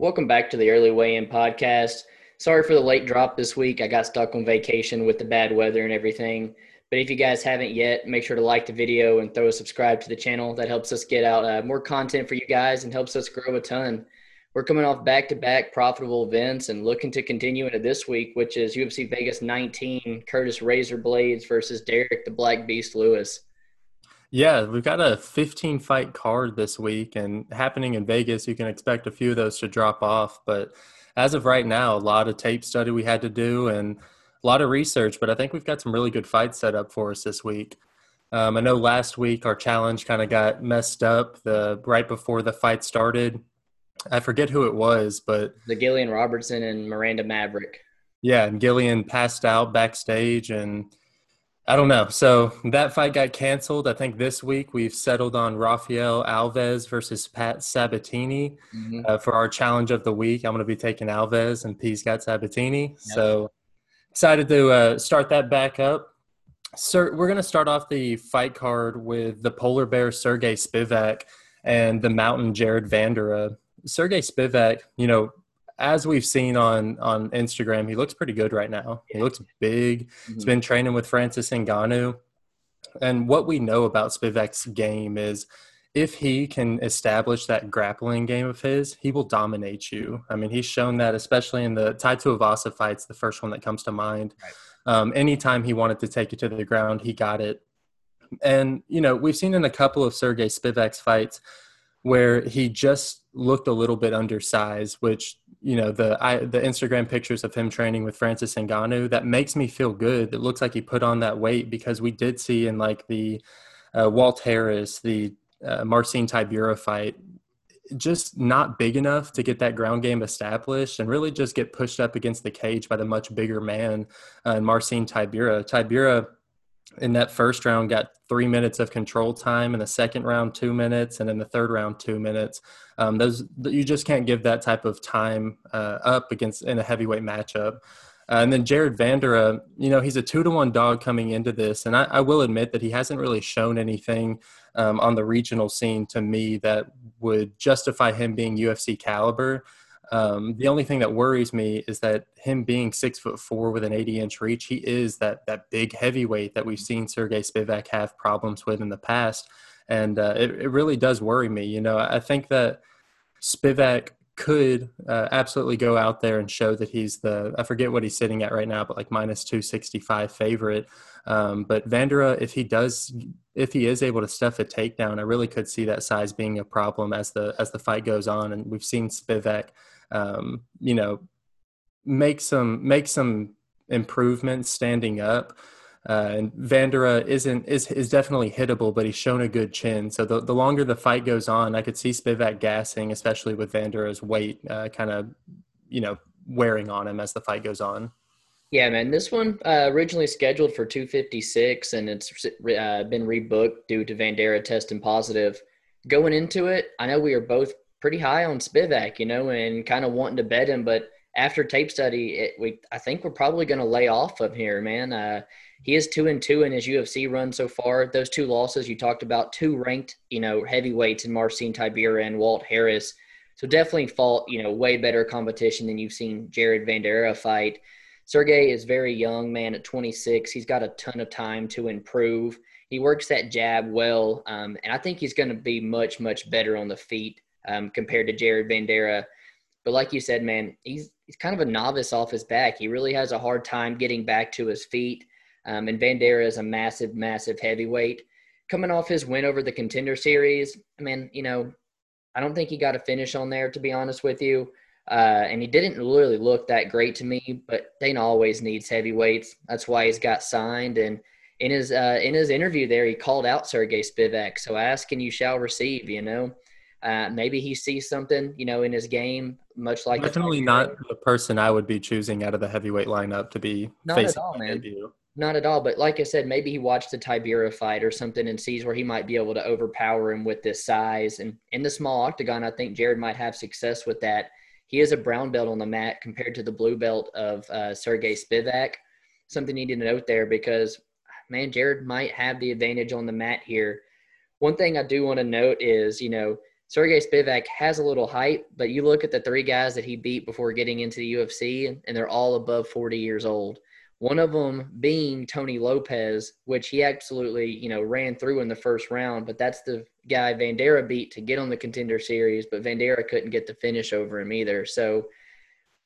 Welcome back to the Early Weigh-In Podcast. Sorry for the late drop this week. I got stuck on vacation with the bad weather and everything. But if you guys haven't yet, make sure to like the video and throw a subscribe to the channel. That helps us get out more content for you guys and helps us grow a ton. We're coming off back-to-back profitable events and looking to continue into this week, which is UFC Vegas 19, Curtis Razor Blaydes versus Derrick the Black Beast Lewis. Yeah, we've got a 15-fight card this week, and happening in Vegas, you can expect a few of those to drop off. But as of right now, a lot of tape study we had to do and a lot of research, but I think we've got some really good fights set up for us this week. I know last week our challenge kind of got messed up right before the fight started. I forget who it was, but – the Gillian Robertson and Miranda Maverick. Yeah, and Gillian passed out backstage and – I don't know. So that fight got canceled. I think this week we've settled on Rafael Alves versus Pat Sabatini for our challenge of the week. I'm going to be taking Alves and P's got Sabatini. Yep. So excited to start that back up. So we're going to start off the fight card with the polar bear Sergey Spivak and the mountain Jared Vanderaa. Sergey Spivak, you know, as we've seen on Instagram, he looks pretty good right now. He looks big. He's been training with Francis Ngannou. And what we know about Spivak's game is if he can establish that grappling game of his, he will dominate you. I mean, he's shown that, especially in the Taito Avasa fights, the first one that comes to mind. Right. Anytime he wanted to take it to the ground, he got it. And, you know, we've seen in a couple of Sergey Spivak's fights where he just looked a little bit undersized, which, you know, the Instagram pictures of him training with Francis Ngannou, that makes me feel good. It looks like he put on that weight because we did see in like the Walt Harris, the Marcin Tybura fight, just not big enough to get that ground game established and really just get pushed up against the cage by the much bigger man, Marcin Tybura. Tybura in that first round got 3 minutes of control time, in the second round 2 minutes, and in the third round 2 minutes. Those you just can't give that type of time up against in a heavyweight matchup. And then Jared Vanderaa, you know, he's a 2-to-1 dog coming into this, and I will admit that he hasn't really shown anything on the regional scene to me that would justify him being UFC caliber. The only thing that worries me is that him being 6'4" with an 80-inch reach, he is that big heavyweight that we've seen Sergey Spivak have problems with in the past. And it really does worry me. You know, I think that Spivak could absolutely go out there and show that he's I forget what he's sitting at right now, but like minus 265 favorite. But Vanderaa, if he is able to stuff a takedown, I really could see that size being a problem as the fight goes on. And we've seen Spivak you know, make some improvements standing up. And Vanderaa is definitely hittable, but he's shown a good chin. So the longer the fight goes on, I could see Spivak gassing, especially with Vandera's weight kind of, you know, wearing on him as the fight goes on. Yeah, man, this one originally scheduled for 256, and it's been rebooked due to Vanderaa testing positive. Going into it, I know we are both pretty high on Spivak, you know, and kind of wanting to bet him, but after tape study, I think we're probably going to lay off of here, man. He is 2-2 in his UFC run so far. Those two losses you talked about, two ranked, you know, heavyweights in Marcin Tybura and Walt Harris. So definitely fought, you know, way better competition than you've seen Jared Vanderaa fight. Sergey is very young, man, at 26. He's got a ton of time to improve. He works that jab well, and I think he's going to be much, much better on the feet compared to Jared Vanderaa. But like you said, man, he's kind of a novice off his back. He really has a hard time getting back to his feet. And Vanderaa is a massive, massive heavyweight. Coming off his win over the Contender Series, I mean, you know, I don't think he got a finish on there, to be honest with you. And he didn't really look that great to me, but Dana always needs heavyweights. That's why he's got signed. And in his interview there, he called out Sergey Spivak. So ask and you shall receive, you know. Maybe he sees something, you know, in his game, much like definitely not the person I would be choosing out of the heavyweight lineup to be not facing at all, man. Debut. Not at all. But like I said, maybe he watched the Tybura fight or something and sees where he might be able to overpower him with this size. And in the small octagon, I think Jared might have success with that. He is a brown belt on the mat compared to the blue belt of Sergey Spivak. Something you need to note there because, man, Jared might have the advantage on the mat here. One thing I do want to note is, you know, Sergey Spivak has a little height, but you look at the three guys that he beat before getting into the UFC, and they're all above 40 years old. One of them being Tony Lopez, which he absolutely, ran through in the first round, but that's the guy Vanderaa beat to get on the Contender Series, but Vanderaa couldn't get the finish over him either. So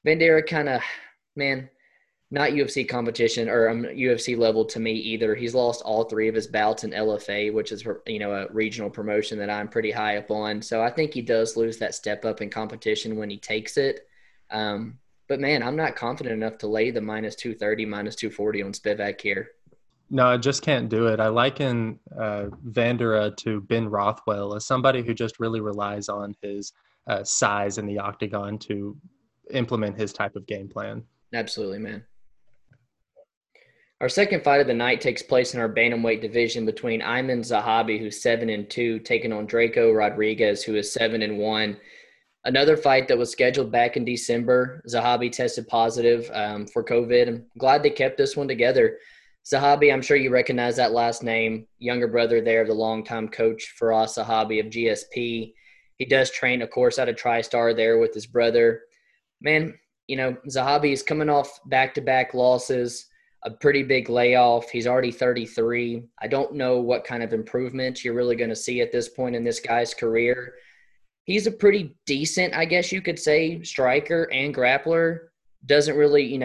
Vanderaa kind of, not UFC competition or UFC level to me either. He's lost all three of his bouts in LFA, which is, a regional promotion that I'm pretty high up on. So I think he does lose that step up in competition when he takes it. But, I'm not confident enough to lay the -230, -240 on Spivak here. No, I just can't do it. I liken Vanderaa to Ben Rothwell as somebody who just really relies on his size in the octagon to implement his type of game plan. Absolutely, man. Our second fight of the night takes place in our bantamweight division between Aiemann Zahabi, who's 7-2, taking on Drako Rodriguez, who is 7-1. Another fight that was scheduled back in December. Zahabi tested positive for COVID. I'm glad they kept this one together. Zahabi, I'm sure you recognize that last name, younger brother there of the longtime coach Farah Zahabi of GSP. He does train, of course, out of TriStar there with his brother. Man, Zahabi is coming off back-to-back losses, a pretty big layoff. He's already 33. I don't know what kind of improvements you're really going to see at this point in this guy's career. He's a pretty decent, I guess you could say, striker and grappler. Doesn't really,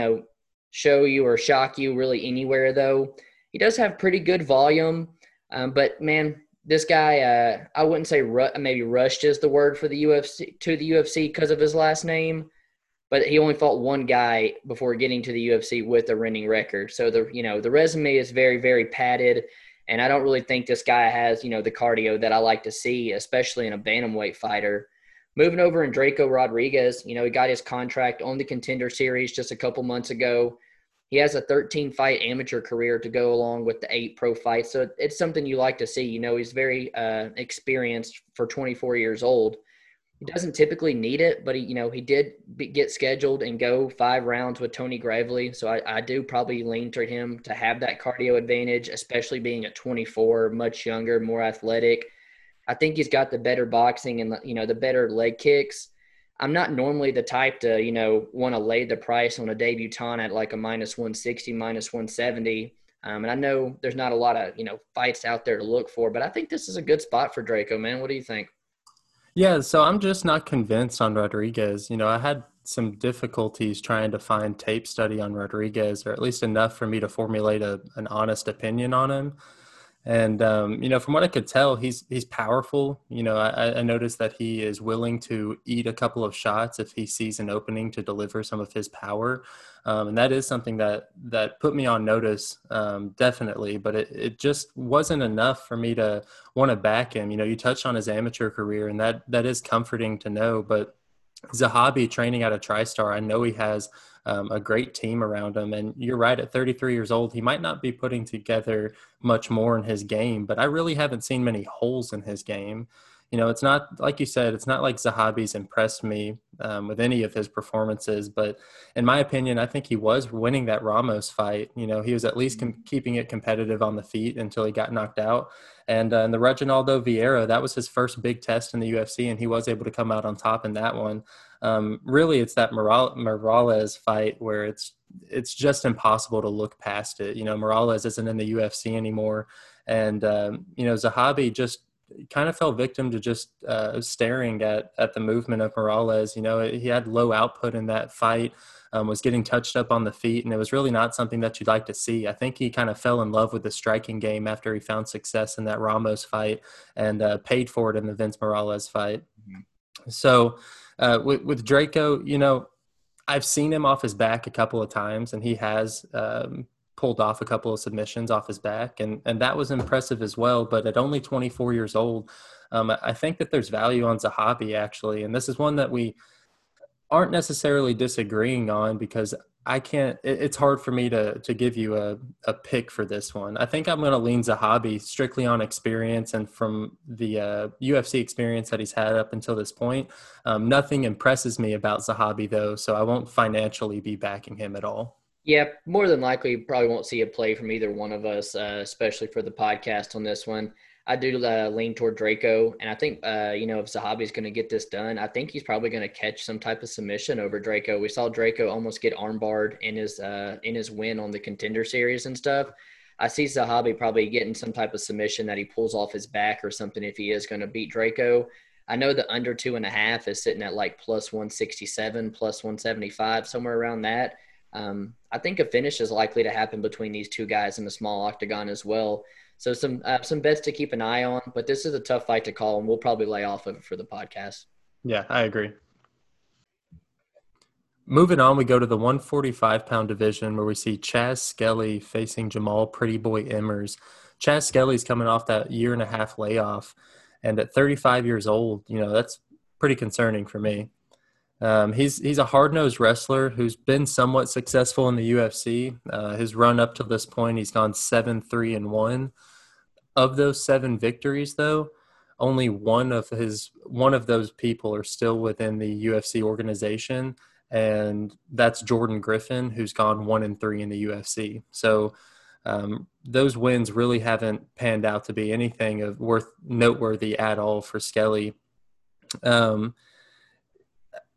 show you or shock you really anywhere, though. He does have pretty good volume, but, this guy, I wouldn't say maybe rushed is the word for the UFC to the UFC because of his last name. But he only fought one guy before getting to the UFC with a winning record. So, the resume is very, very padded, and I don't really think this guy has, the cardio that I like to see, especially in a bantamweight fighter. Moving over in Drako Rodriguez, he got his contract on the Contender Series just a couple months ago. He has a 13-fight amateur career to go along with the 8 pro fights. So it's something you like to see. He's very experienced for 24 years old. He doesn't typically need it, but he did get scheduled and go 5 rounds with Tony Gravely. So I do probably lean toward him to have that cardio advantage, especially being at 24, much younger, more athletic. I think he's got the better boxing and, the better leg kicks. I'm not normally the type to, want to lay the price on a debutant at like a -160, -170. And I know there's not a lot of, fights out there to look for, but I think this is a good spot for Drako, man. What do you think? Yeah, so I'm just not convinced on Rodriguez. I had some difficulties trying to find tape study on Rodriguez, or at least enough for me to formulate an honest opinion on him. And, from what I could tell, he's powerful. I noticed that he is willing to eat a couple of shots if he sees an opening to deliver some of his power. And that is something that put me on notice, definitely. But it just wasn't enough for me to want to back him. You touched on his amateur career, and that is comforting to know. But Zahabi training out of TriStar, I know he has a great team around him. And you're right, at 33 years old, he might not be putting together much more in his game, but I really haven't seen many holes in his game. It's not, like you said, it's not like Zahabi's impressed me with any of his performances, but in my opinion, I think he was winning that Ramos fight. He was at least keeping it competitive on the feet until he got knocked out. And in the Reginaldo Vieira, that was his first big test in the UFC, and he was able to come out on top in that one. Really, it's that Morales fight where it's just impossible to look past it. Morales isn't in the UFC anymore. And, Zahabi just kind of fell victim to just staring at the movement of Morales. He had low output in that fight, was getting touched up on the feet, and it was really not something that you'd like to see. I think he kind of fell in love with the striking game after he found success in that Ramos fight and paid for it in the Vince Morales fight. Mm-hmm. So, with Drako, I've seen him off his back a couple of times, and he has pulled off a couple of submissions off his back, and that was impressive as well. But at only 24 years old, I think that there's value on Zahabi, actually. And this is one that we aren't necessarily disagreeing on because I can't – it's hard for me to give you a pick for this one. I think I'm going to lean Zahabi strictly on experience and from the UFC experience that he's had up until this point. Nothing impresses me about Zahabi, though, so I won't financially be backing him at all. Yeah, more than likely, probably won't see a play from either one of us, especially for the podcast on this one. I do lean toward Drako, and I think, if Zahabi's going to get this done, I think he's probably going to catch some type of submission over Drako. We saw Drako almost get armbarred in his win on the Contender Series and stuff. I see Zahabi probably getting some type of submission that he pulls off his back or something if he is going to beat Drako. I know the under 2.5 is sitting at like plus 167, plus 175, somewhere around that. I think a finish is likely to happen between these two guys in the small octagon as well. So some bets to keep an eye on, but this is a tough fight to call, and we'll probably lay off of it for the podcast. Yeah, I agree. Moving on, we go to the 145-pound division where we see Chaz Skelly facing Jamall Pretty Boy Emmers. Chaz Skelly's coming off that 1.5-year layoff, and at 35 years old, that's pretty concerning for me. He's a hard-nosed wrestler who's been somewhat successful in the UFC. His run up to this point, he's gone 7-3-1. Of those 7 victories, though, only one of those people are still within the UFC organization, and that's Jordan Griffin, who's gone 1-3 in the UFC. So those wins really haven't panned out to be anything of noteworthy at all for Skelly.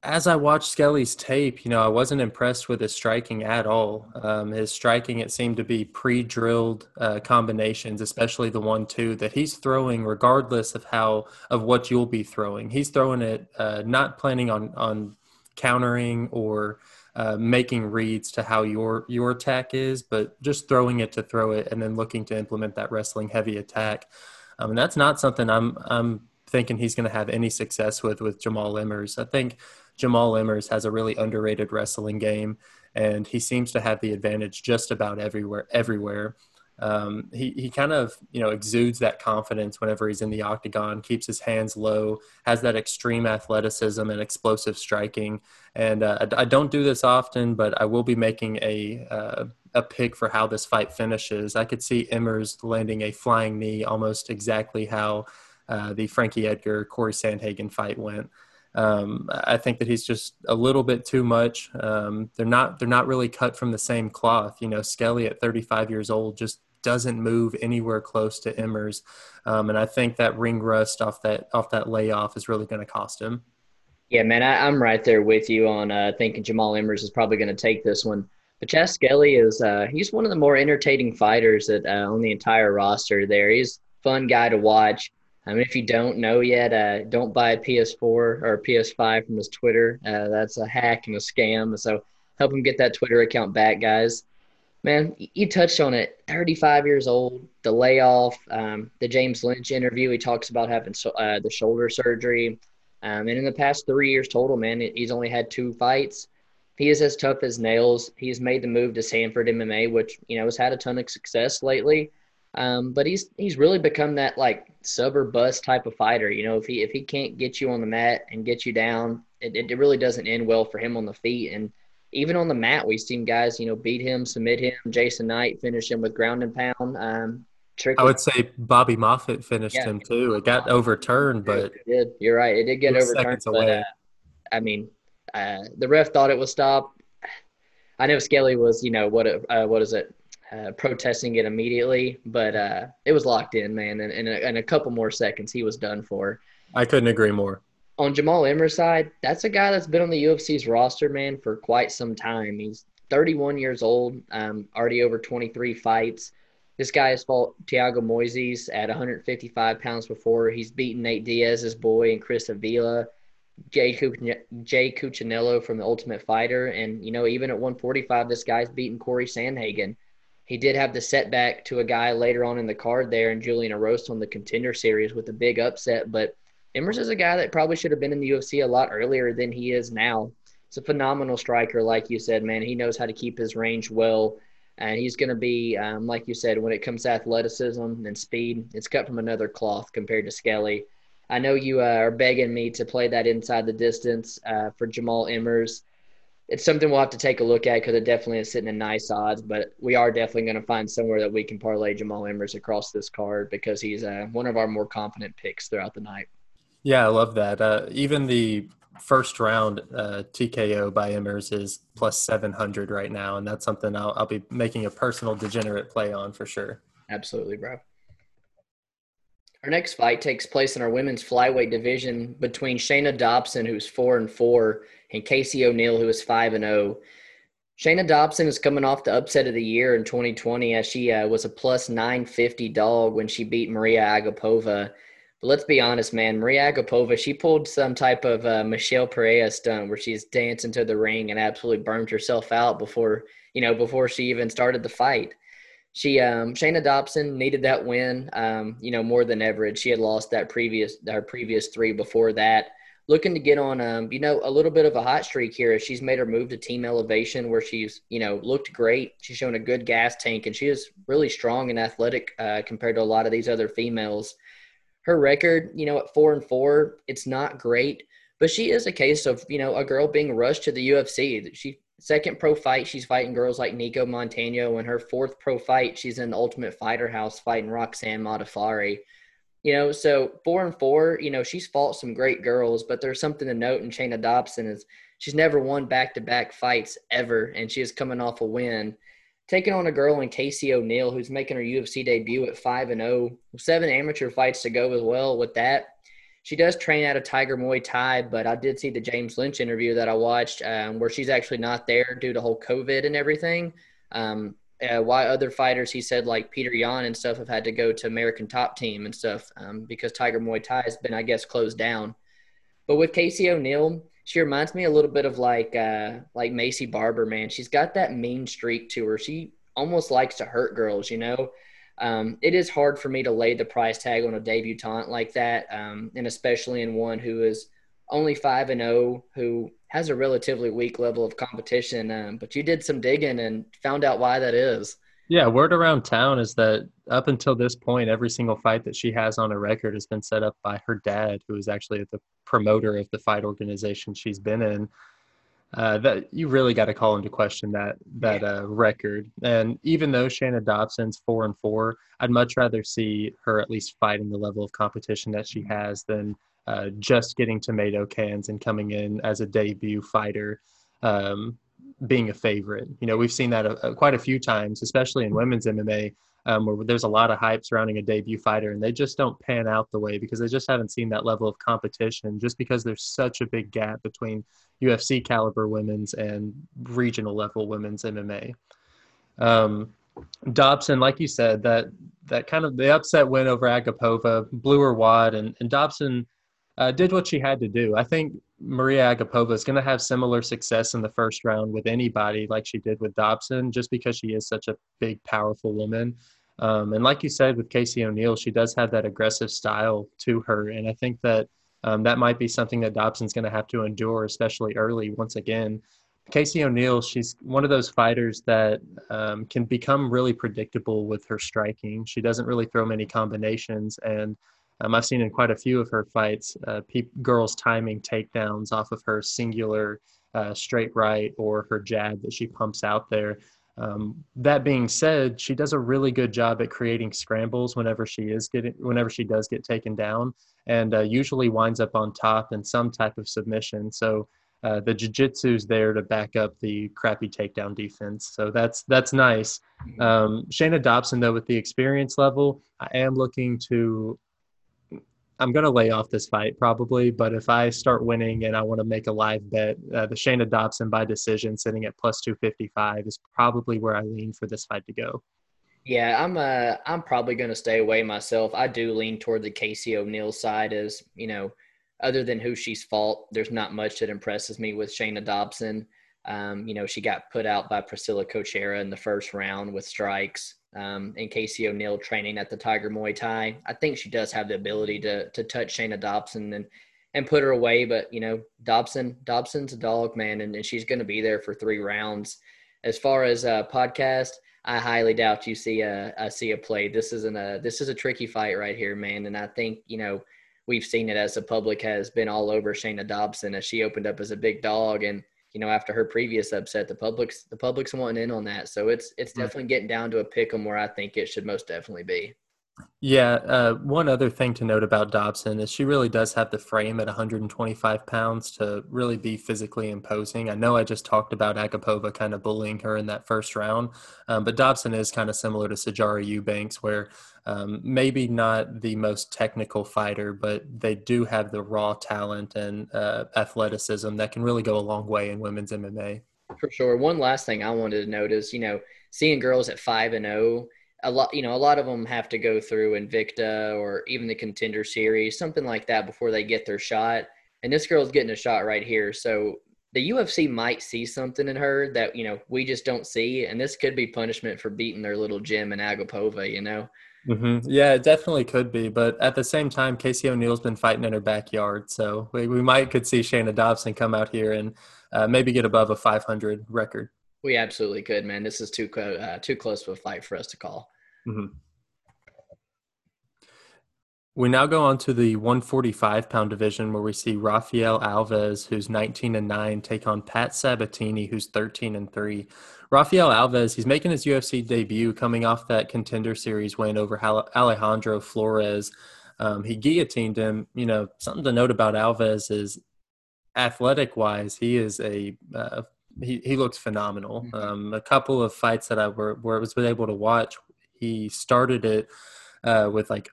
As I watched Skelly's tape, I wasn't impressed with his striking at all. His striking, it seemed to be pre-drilled combinations, especially the 1-2 that he's throwing, regardless of what you'll be throwing. He's throwing it, not planning on countering or making reads to how your attack is, but just throwing it to throw it, and then looking to implement that wrestling heavy attack. And that's not something I'm thinking he's going to have any success with Jamall Emmers. I think Jamall Emmers has a really underrated wrestling game, and he seems to have the advantage just about everywhere. He kind of, exudes that confidence whenever he's in the octagon, keeps his hands low, has that extreme athleticism and explosive striking. And I don't do this often, but I will be making a pick for how this fight finishes. I could see Emmers landing a flying knee, almost exactly how the Frankie Edgar, Corey Sandhagen fight went. I think that he's just a little bit too much. They're not really cut from the same cloth. Skelly at 35 years old just doesn't move anywhere close to Emmers. And I think that ring rust off that layoff is really going to cost him. Yeah, man, I'm right there with you on thinking Jamall Emmers is probably going to take this one. But Chaz Skelly is he's one of the more entertaining fighters that on the entire roster there. He's a fun guy to watch. I mean, if you don't know yet, don't buy a PS4 or a PS5 from his Twitter. That's a hack and a scam. So help him get that Twitter account back, guys. Man, you touched on it. 35 years old, the layoff, the James Lynch interview. He talks about having the shoulder surgery. And in the past 3 years total, man, he's only had 2 fights. He is as tough as nails. He's made the move to Sanford MMA, which, has had a ton of success lately. But he's really become that like sub or bust type of fighter. If he can't get you on the mat and get you down, it really doesn't end well for him on the feet. And even on the mat, we've seen guys, beat him, submit him. Jason Knight finished him with ground and pound. I would say Bobby Moffitt finished him too. It got overturned, but it did. You're right. It did get overturned. But, the ref thought it was stopped. I know Skelly was, protesting it immediately, but it was locked in, man. And in a couple more seconds, he was done for. I couldn't agree more. On Jamall Emmers' side, that's a guy that's been on the UFC's roster, man, for quite some time. He's 31 years old, already over 23 fights. This guy has fought Thiago Moises at 155 pounds before. He's beaten Nate Diaz's boy and Chris Avila, Jay Cuccinello from The Ultimate Fighter. And, even at 145, this guy's beaten Corey Sandhagen. He did have the setback to a guy later on in the card there and Julian Erosa on the Contender Series with a big upset. But Emmers is a guy that probably should have been in the UFC a lot earlier than he is now. He's a phenomenal striker, like you said, man. He knows how to keep his range well. And he's going to be, like you said, when it comes to athleticism and speed, it's cut from another cloth compared to Skelly. I know you are begging me to play that inside the distance for Jamall Emmers. It's something we'll have to take a look at because it definitely is sitting in nice odds, but we are definitely going to find somewhere that we can parlay Jamall Emmers across this card because he's one of our more confident picks throughout the night. Yeah, I love that. Even the first round TKO by Emmers is plus 700 right now, and that's something I'll be making a personal degenerate play on for sure. Absolutely, bro. Our next fight takes place in our women's flyweight division between Shana Dobson, who's 4-4, and Casey O'Neill, who is 5-0. Shana Dobson is coming off the upset of the year in 2020 as she was a plus 950 dog when she beat Maria Agapova. But let's be honest, man, Maria Agapova, she pulled some type of Michelle Pereira stunt where she's dancing to the ring and absolutely burned herself out before she even started the fight. Shana Dobson needed that win, more than ever. She had lost her previous three before that. Looking to get on, a little bit of a hot streak here. She's made her move to Team Elevation where she's, looked great. She's shown a good gas tank, and she is really strong and athletic compared to a lot of these other females. Her record, at 4-4, it's not great, but she is a case of, a girl being rushed to the UFC. She second pro fight, she's fighting girls like Nico Montano, and her fourth pro fight, she's in the Ultimate Fighter house fighting Roxanne Modafferi. So 4-4, she's fought some great girls, but there's something to note in Shana Dobson is she's never won back-to-back fights ever, and she is coming off a win. Taking on a girl in Casey O'Neill, who's making her UFC debut at 5-0, 7 amateur fights to go as well with that. She does train out of Tiger Muay Thai, but I did see the James Lynch interview that I watched where she's actually not there due to whole COVID and everything. Why other fighters, he said, like Peter Yan and stuff, have had to go to American Top Team and stuff because Tiger Muay Thai has been, I guess, closed down. But with Casey O'Neill, she reminds me a little bit of like Macy Barber, man. She's got that mean streak to her. She almost likes to hurt girls, It is hard for me to lay the price tag on a debutante like that, and especially in one who is only 5-0, who has a relatively weak level of competition. But you did some digging and found out why that is. Yeah, word around town is that up until this point, every single fight that she has on her record has been set up by her dad, who is actually the promoter of the fight organization she's been in. That you really got to call into question that record. And even though Shana Dobson's 4-4, I'd much rather see her at least fighting the level of competition that she has than just getting tomato cans and coming in as a debut fighter, being a favorite. We've seen that quite a few times, especially in women's MMA, where there's a lot of hype surrounding a debut fighter, and they just don't pan out the way because they just haven't seen that level of competition just because there's such a big gap between UFC caliber women's and regional level women's MMA. Dobson, like you said, that kind of the upset win over Agapova blew her wad, and Dobson did what she had to do. I think Maria Agapova is going to have similar success in the first round with anybody like she did with Dobson, just because she is such a big, powerful woman. And like you said, with Casey O'Neill, she does have that aggressive style to her. And I think that that might be something that Dobson's going to have to endure, especially early. Once again, Casey O'Neill, she's one of those fighters that can become really predictable with her striking. She doesn't really throw many combinations, and I've seen in quite a few of her fights, girls timing takedowns off of her singular straight right or her jab that she pumps out there. That being said, she does a really good job at creating scrambles whenever she does get taken down, and usually winds up on top in some type of submission. So the jiu-jitsu's there to back up the crappy takedown defense. So that's nice. Shana Dobson, though, with the experience level, I'm going to lay off this fight probably, but if I start winning and I want to make a live bet, the Shana Dobson by decision sitting at plus 255 is probably where I lean for this fight to go. Yeah, I'm probably going to stay away myself. I do lean toward the Casey O'Neill side as, other than who she's fought, there's not much that impresses me with Shana Dobson. She got put out by Priscilla Cochera in the first round with strikes. And Casey O'Neill training at the Tiger Muay Thai, I think she does have the ability to touch Shana Dobson and put her away. But, Dobson's a dog, man, and she's going to be there for 3 rounds. As far as a podcast, I highly doubt you see a play. This is a tricky fight right here, man. And I think, we've seen it as the public has been all over Shana Dobson as she opened up as a big dog, and after her previous upset, the public's wanting in on that. So it's definitely getting down to a pick 'em where I think it should most definitely be. Yeah, one other thing to note about Dobson is she really does have the frame at 125 pounds to really be physically imposing. I know I just talked about Agapova kind of bullying her in that first round, but Dobson is kind of similar to Sajara Eubanks, where maybe not the most technical fighter, but they do have the raw talent and athleticism that can really go a long way in women's MMA. For sure. One last thing I wanted to note is, you know, seeing girls at 5-0, a lot of them have to go through Invicta or even the Contender Series, something like that, before they get their shot. And this girl's getting a shot right here. So the UFC might see something in her that, you know, we just don't see. And this could be punishment for beating their little gym in Agapova, you know? Mm-hmm. Yeah, it definitely could be. But at the same time, Casey O'Neill's been fighting in her backyard. So we might could see Shana Dobson come out here and maybe get above a 500 record. We absolutely could, man. This is too close of a fight for us to call. Mm-hmm. We now go on to the 145-pound division, where we see Rafael Alves, who's 19-9, take on Pat Sabatini, who's 13-3. Rafael Alves, he's making his UFC debut coming off that Contender Series win over Alejandro Flores. He guillotined him. You know, something to note about Alves is athletic-wise, he is a he looks phenomenal. A couple of fights that I was able to watch, he started it with like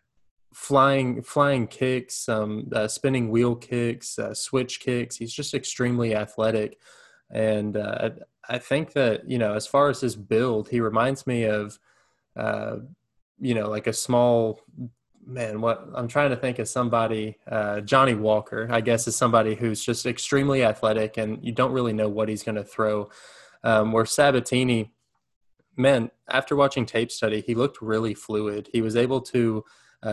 flying kicks, spinning wheel kicks, switch kicks. He's just extremely athletic. And I think that, you know, as far as his build, he reminds me of, you know, like a small man. What I'm trying to think of somebody, Johnny Walker, I guess, is somebody who's just extremely athletic and you don't really know what he's going to throw. Where Sabatini, man, after watching tape study, he looked really fluid. He was able to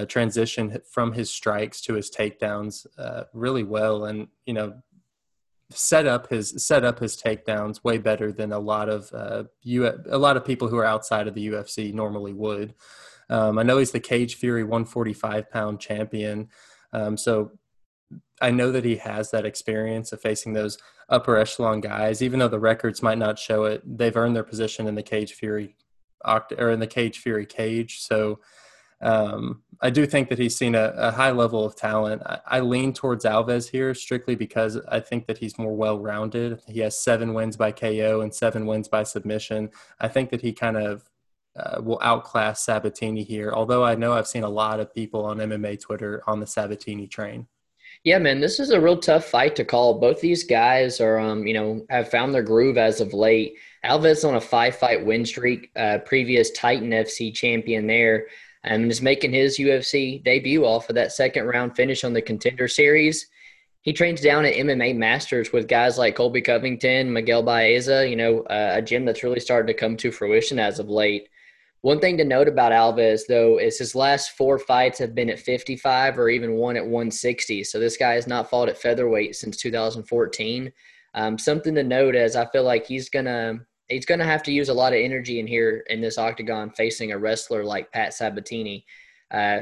transition from his strikes to his takedowns really well, and, you know, set up his takedowns way better than a lot of people who are outside of the UFC normally would. I know he's the Cage Fury 145-pound champion, so I know that he has that experience of facing those upper echelon guys. Even though the records might not show it, they've earned their position in the Cage Fury cage. So I do think that he's seen a high level of talent. I lean towards Alves here strictly because I think that he's more well-rounded. He has 7 wins by KO and 7 wins by submission. I think that he kind of will outclass Sabatini here, although I know I've seen a lot of people on MMA Twitter on the Sabatini train. Yeah, man, this is a real tough fight to call. Both these guys are, you know, have found their groove as of late. Alves on a 5-fight win streak, previous Titan FC champion there. And is making his UFC debut off of that second-round finish on the Contender Series. He trains down at MMA Masters with guys like Colby Covington, Miguel Baeza, you know, a gym that's really started to come to fruition as of late. One thing to note about Alves, though, is his last 4 fights have been at 55 or even one at 160. So this guy has not fought at featherweight since 2014. Something to note is I feel like he's going to have to use a lot of energy in here in this octagon facing a wrestler like Pat Sabatini.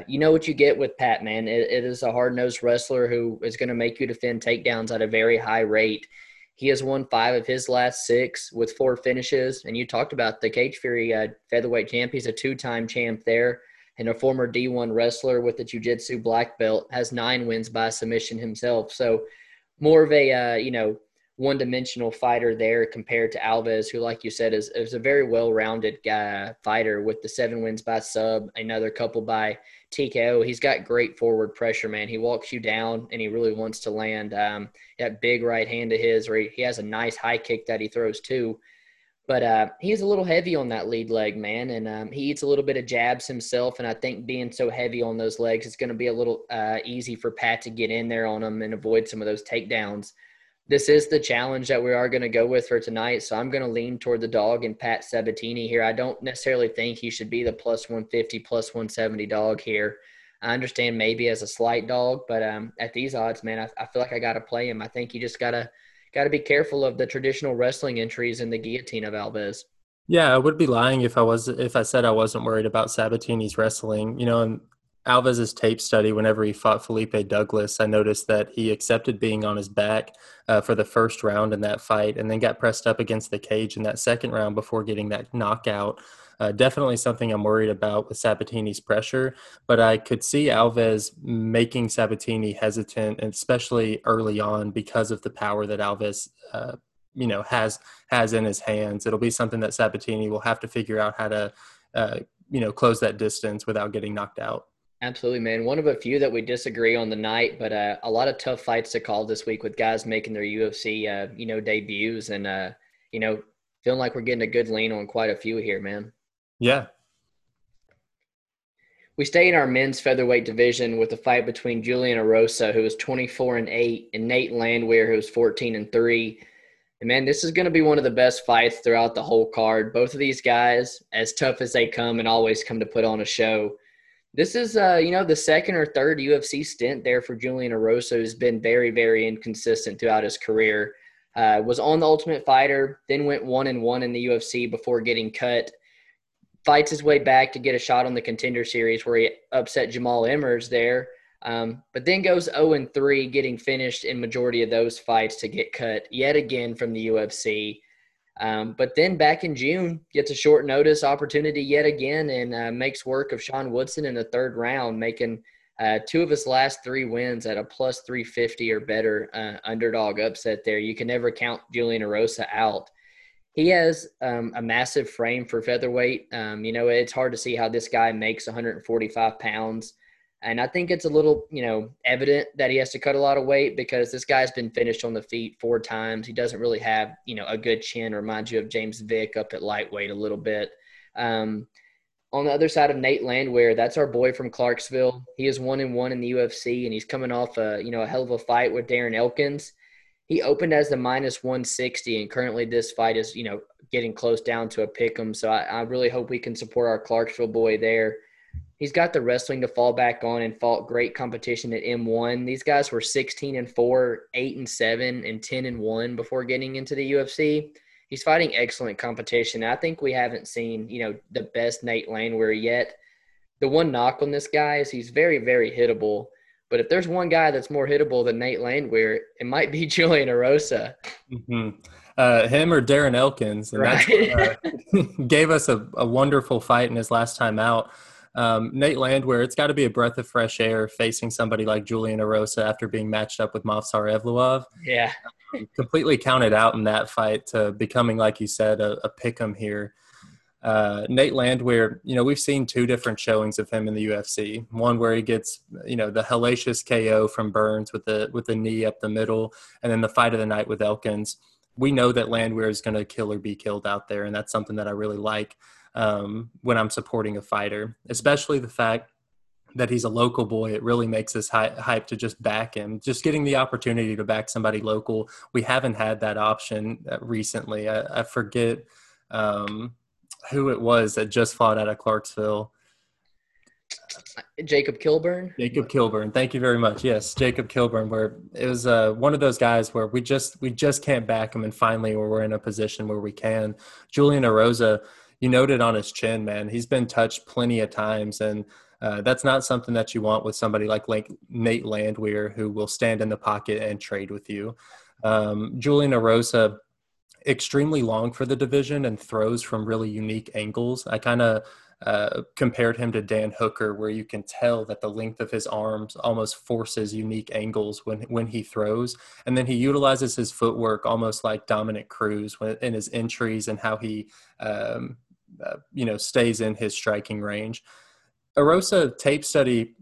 You know what you get with Pat, man. It is a hard-nosed wrestler who is going to make you defend takedowns at a very high rate. He has won 5 of his last 6 with 4 finishes. And you talked about the Cage Fury featherweight champ. He's a 2-time champ there. And a former D1 wrestler with the jiu-jitsu black belt, has 9 wins by submission himself. So more of a, you know, one-dimensional fighter there compared to Alves, who, like you said, is a very well-rounded guy fighter with the 7 wins by sub, another couple by TKO. He's got great forward pressure, man. He walks you down, and he really wants to land that big right hand of his, or he has a nice high kick that he throws too. But he's a little heavy on that lead leg, man, and he eats a little bit of jabs himself, and I think being so heavy on those legs, it's going to be a little easy for Pat to get in there on him and avoid some of those takedowns. This is the challenge that we are going to go with for tonight, so I'm going to lean toward the dog and Pat Sabatini here. I don't necessarily think he should be the plus 150, plus 170 dog here. I understand maybe as a slight dog, but at these odds, man, I feel like I got to play him. I think you just got to be careful of the traditional wrestling entries and the guillotine of Alves. Yeah, I would be lying if I said I wasn't worried about Sabatini's wrestling. You know, and Alves's tape study, whenever he fought Felipe Douglas, I noticed that he accepted being on his back for the first round in that fight, and then got pressed up against the cage in that second round before getting that knockout. Definitely something I'm worried about with Sabatini's pressure, but I could see Alves making Sabatini hesitant, especially early on, because of the power that Alves has in his hands. It'll be something that Sabatini will have to figure out how to close that distance without getting knocked out. Absolutely, man. One of a few that we disagree on the night, but a lot of tough fights to call this week with guys making their UFC, debuts and, feeling like we're getting a good lean on quite a few here, man. Yeah. We stay in our men's featherweight division with a fight between Julian Erosa, who is 24-8, and Nate Landwehr, who is 14-3. And, man, this is going to be one of the best fights throughout the whole card. Both of these guys, as tough as they come and always come to put on a show. This is, the second or third UFC stint there for Julian Erosa, who's been very, very inconsistent throughout his career. Was on The Ultimate Fighter, then went 1-1 in the UFC before getting cut. Fights his way back to get a shot on the Contender Series where he upset Jamall Emmers there, but then goes 0-3, getting finished in majority of those fights to get cut yet again from the UFC. But then back in June, gets a short notice opportunity yet again and makes work of Sean Woodson in the third round, making two of his last three wins at a plus 350 or better underdog upset there. You can never count Julian Erosa out. He has a massive frame for featherweight. It's hard to see how this guy makes 145 pounds. And I think it's a little, evident that he has to cut a lot of weight because this guy's been finished on the feet 4 times. He doesn't really have, a good chin. Reminds you of James Vick up at lightweight a little bit. On the other side of Nate Landwehr, that's our boy from Clarksville. He is 1-1 in the UFC, and he's coming off a hell of a fight with Darren Elkins. He opened as the minus 160, and currently this fight is, getting close down to a pick'em. So I really hope we can support our Clarksville boy there. He's got the wrestling to fall back on and fought great competition at M1. These guys were 16-4, 8-7, and 10-1 before getting into the UFC. He's fighting excellent competition. I think we haven't seen, the best Nate Landwehr yet. The one knock on this guy is he's very, very hittable. But if there's one guy that's more hittable than Nate Landwehr, it might be Julian Erosa. Mm-hmm. Him or Darren Elkins. And right. Gave us a wonderful fight in his last time out. Nate Landwehr, it's got to be a breath of fresh air facing somebody like Julian Erosa after being matched up with Movsar Evloev. Yeah. Completely counted out in that fight to becoming, like you said, a pick'em here. Nate Landwehr, we've seen 2 different showings of him in the UFC. One where he gets, the hellacious KO from Burns with the knee up the middle, and then the fight of the night with Elkins. We know that Landwehr is going to kill or be killed out there, and that's something that I really like. When I'm supporting a fighter, especially the fact that he's a local boy, it really makes this hype to just back him. Just getting the opportunity to back somebody local, we haven't had that option recently. I forget who it was that just fought out of Clarksville. Jacob Kilburn. Thank you very much. Yes, Jacob Kilburn, where it was one of those guys where we just can't back him, and finally we're in a position where we can. Julian Erosa, you noted on his chin, man. He's been touched plenty of times, and that's not something that you want with somebody like Nate Landwehr, who will stand in the pocket and trade with you. Julian Erosa, extremely long for the division and throws from really unique angles. I kind of compared him to Dan Hooker, where you can tell that the length of his arms almost forces unique angles when he throws. And then he utilizes his footwork almost like Dominic Cruz in his entries and how he stays in his striking range. Erosa tape study,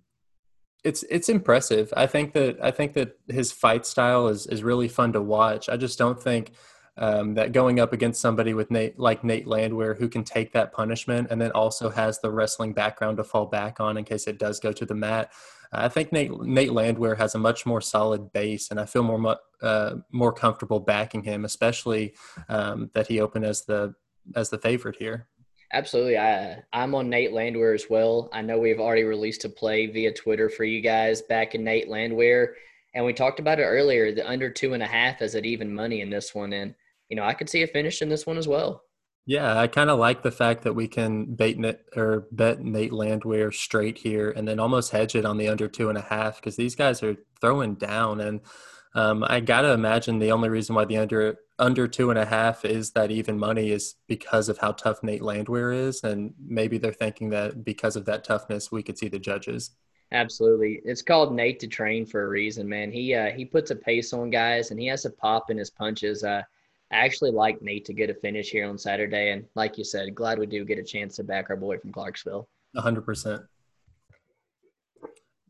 it's impressive. I think that his fight style is really fun to watch. I just don't think that going up against somebody with Nate Landwehr, who can take that punishment and then also has the wrestling background to fall back on in case it does go to the mat. I think Nate Landwehr has a much more solid base, and I feel more comfortable backing him, especially that he opened as the favorite here. Absolutely. I'm on Nate Landwehr as well. I know we've already released a play via Twitter for you guys back in Nate Landwehr. And we talked about it earlier, the under 2.5 is at even money in this one. And, I could see a finish in this one as well. Yeah, I kind of like the fact that we can bet Nate Landwehr straight here and then almost hedge it on the under 2.5 because these guys are throwing down. And I got to imagine the only reason why the under 2.5 is that even money is because of how tough Nate Landwehr is. And maybe they're thinking that because of that toughness, we could see the judges. Absolutely. It's called Nate to Train for a reason, man. He puts a pace on guys and he has a pop in his punches. I actually like Nate to get a finish here on Saturday. And like you said, glad we do get a chance to back our boy from Clarksville. 100%.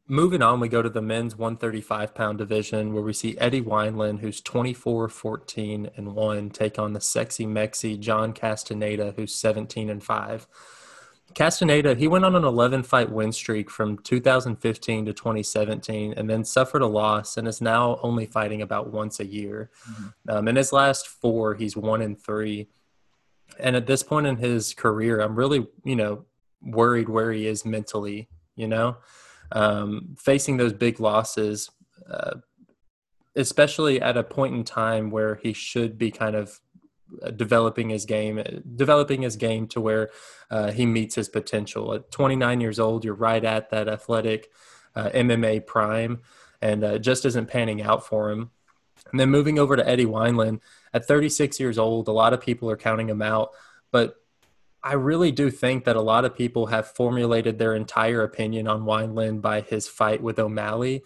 Moving on, we go to the men's 135-pound division where we see Eddie Wineland, who's 24-14-1, take on the sexy Mexi John Castaneda, who's 17-5. Castaneda, he went on an 11-fight win streak from 2015 to 2017 and then suffered a loss and is now only fighting about once a year. Mm-hmm. In his last 4, he's 1-3. And at this point in his career, I'm really, worried where he is mentally, facing those big losses, especially at a point in time where he should be kind of developing his game to where he meets his potential. At 29 years old, you're right at that athletic MMA prime, and it just isn't panning out for him. And then moving over to Eddie Wineland, at 36 years old, a lot of people are counting him out, but I really do think that a lot of people have formulated their entire opinion on Wineland by his fight with O'Malley.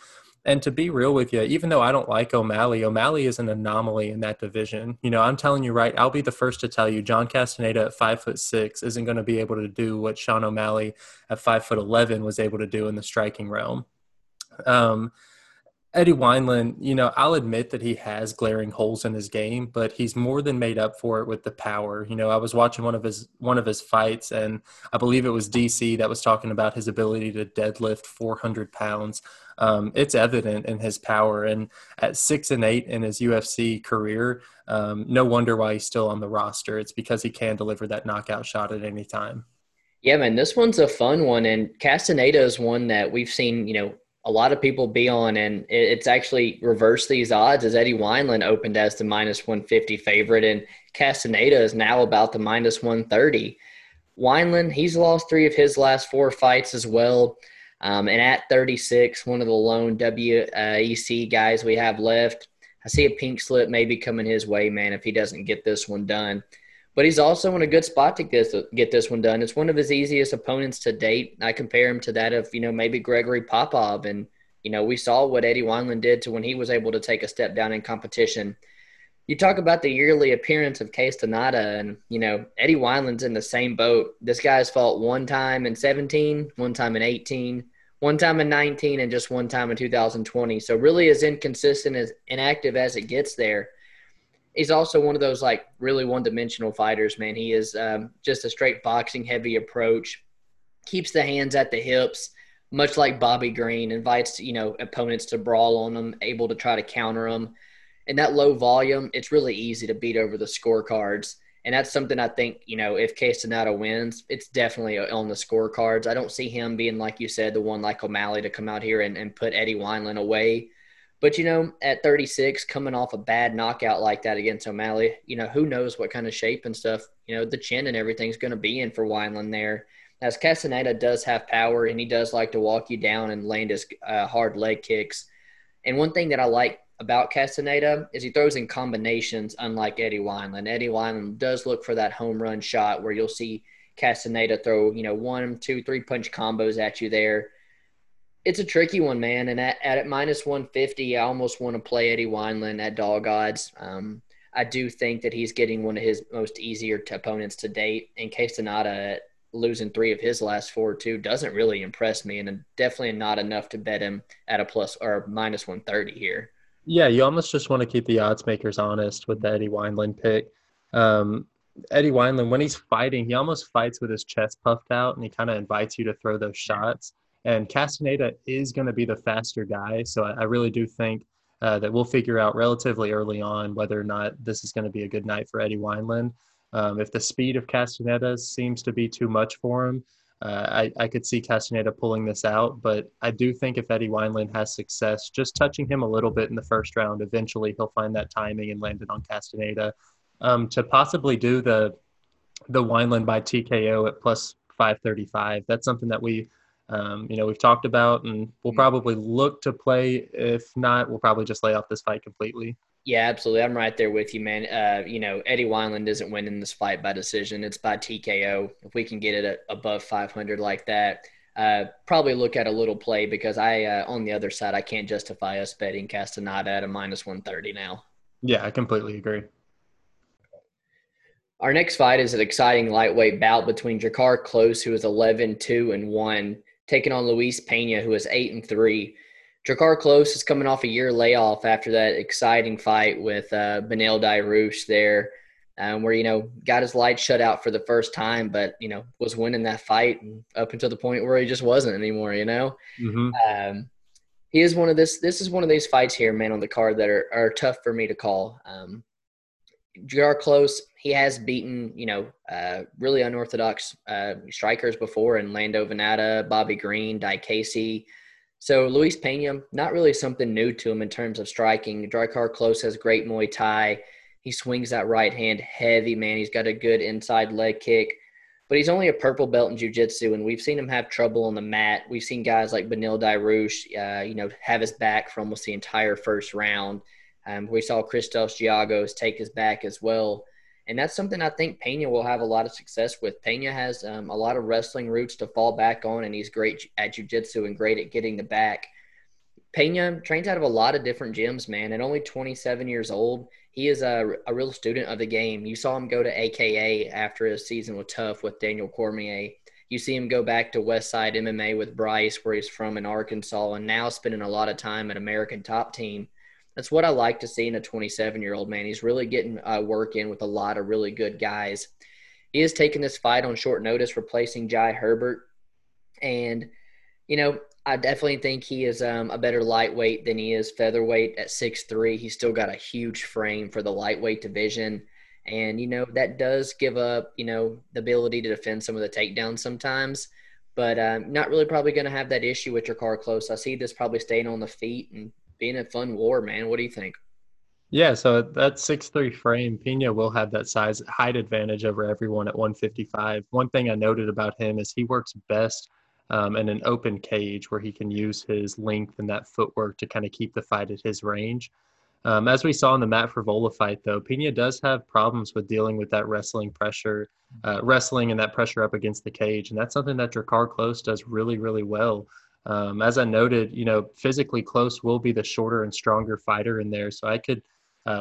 And to be real with you, even though I don't like O'Malley, O'Malley is an anomaly in that division. I'm telling you right, I'll be the first to tell you, John Castaneda at 5'6" isn't going to be able to do what Sean O'Malley at 5'11" was able to do in the striking realm. Eddie Wineland, I'll admit that he has glaring holes in his game, but he's more than made up for it with the power. I was watching one of his fights, and I believe it was DC that was talking about his ability to deadlift 400 pounds. It's evident in his power, and at 6-8 in his UFC career, no wonder why he's still on the roster. It's because he can deliver that knockout shot at any time. Yeah, man, this one's a fun one, and Castaneda is one that we've seen, a lot of people be on, and it's actually reversed these odds as Eddie Wineland opened as the -150 favorite, and Castaneda is now about the -130. Wineland, he's lost 3 of his last 4 fights as well. And at 36, one of the lone WEC guys we have left, I see a pink slip maybe coming his way, man, if he doesn't get this one done. But he's also in a good spot to get this one done. It's one of his easiest opponents to date. I compare him to that of, maybe Gregory Popov. And, we saw what Eddie Wineland did to when he was able to take a step down in competition. You talk about the yearly appearance of Castaneda, and, Eddie Wineland's in the same boat. This guy's fought one time in 2017, one time in 2018, one time in 2019, and just one time in 2020. So really as inconsistent, as inactive as it gets there. He's also one of those, really one-dimensional fighters, man. He is just a straight boxing-heavy approach, keeps the hands at the hips, much like Bobby Green, invites, opponents to brawl on him, able to try to counter him. And that low volume, it's really easy to beat over the scorecards. And that's something I think, if Castaneda wins, it's definitely on the scorecards. I don't see him being, like you said, the one like O'Malley to come out here and put Eddie Wineland away. But, at 36, coming off a bad knockout like that against O'Malley, who knows what kind of shape and stuff, the chin and everything's going to be in for Wineland there. As Castaneda does have power, and he does like to walk you down and land his hard leg kicks. And one thing that I like about Castaneda is he throws in combinations, unlike Eddie Wineland. Eddie Wineland does look for that home run shot where you'll see Castaneda throw, 1, 2, 3 punch combos at you there. It's a tricky one, man. And at -150, I almost want to play Eddie Wineland at dog odds. I do think that he's getting one of his most easier opponents to date. And Castaneda losing 3 of his last 4 too doesn't really impress me, and definitely not enough to bet him at a plus or -130 here. Yeah, you almost just want to keep the odds makers honest with the Eddie Wineland pick. Eddie Wineland, when he's fighting, he almost fights with his chest puffed out, and he kind of invites you to throw those shots. And Castaneda is going to be the faster guy. So I really do think that we'll figure out relatively early on whether or not this is going to be a good night for Eddie Wineland. If the speed of Castaneda seems to be too much for him, I could see Castaneda pulling this out. But I do think if Eddie Wineland has success, just touching him a little bit in the first round, eventually he'll find that timing and land it on Castaneda to possibly do the the Wineland by TKO at plus 535. That's something that we, we've talked about, and we'll probably look to play. If not, we'll probably just lay off this fight completely. Yeah, absolutely. I'm right there with you, man. Eddie Wineland isn't winning this fight by decision. It's by TKO. If we can get it above 500 like that, probably look at a little play, because I on the other side, I can't justify us betting Castaneda at a minus 130 now. Yeah, I completely agree. Our next fight is an exciting lightweight bout between Drakkar Klose, who is 11-2-1, taking on Luis Pena, who is 8-3. Drakkar Klose is coming off a year layoff after that exciting fight with Beneil Dariush there, where, got his light shut out for the first time, but, was winning that fight up until the point where he just wasn't anymore, Mm-hmm. He is one of this is one of these fights here, man, on the card that are tough for me to call. Drakkar Klose, he has beaten, really unorthodox strikers before, in Lando Venata, Bobby Green, Di Casey. So Luis Pena, not really something new to him in terms of striking. Drakkar Klose has great Muay Thai. He swings that right hand heavy, man. He's got a good inside leg kick. But he's only a purple belt in jiu-jitsu, and we've seen him have trouble on the mat. We've seen guys like Beneil Dariush, have his back for almost the entire first round. We saw Christos Giagos take his back as well. And that's something I think Pena will have a lot of success with. Pena has a lot of wrestling roots to fall back on, and he's great at jiu-jitsu and great at getting the back. Pena trains out of a lot of different gyms, man. At only 27 years old, he is a real student of the game. You saw him go to AKA after his season with Tough with Daniel Cormier. You see him go back to Westside MMA with Bryce, where he's from in Arkansas, and now spending a lot of time at American Top Team. That's what I like to see in a 27-year-old, man. He's really getting work in with a lot of really good guys. He is taking this fight on short notice, replacing Jai Herbert. And, I definitely think he is a better lightweight than he is featherweight at 6'3". He's still got a huge frame for the lightweight division. And, that does give up, the ability to defend some of the takedowns sometimes. But not really probably going to have that issue with Drakkar Klose. I see this probably staying on the feet and being a fun war, man. What do you think? Yeah, so that 6'3" frame, Pena will have that size height advantage over everyone at 155. One thing I noted about him is he works best in an open cage, where he can use his length and that footwork to kind of keep the fight at his range. As we saw in the Matt Favola fight, though, Pena does have problems with dealing with that wrestling pressure, and that pressure up against the cage. And that's something that Drakkar Klose does really, really well. As I noted, physically Klose will be the shorter and stronger fighter in there. So I could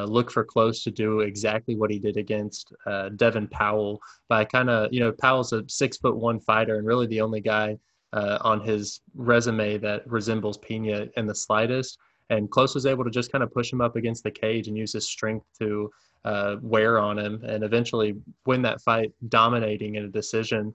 look for Klose to do exactly what he did against Devin Powell by kind of, Powell's a 6'1" fighter, and really the only guy on his resume that resembles Pena in the slightest. And Klose was able to just kind of push him up against the cage and use his strength to wear on him and eventually win that fight, dominating in a decision.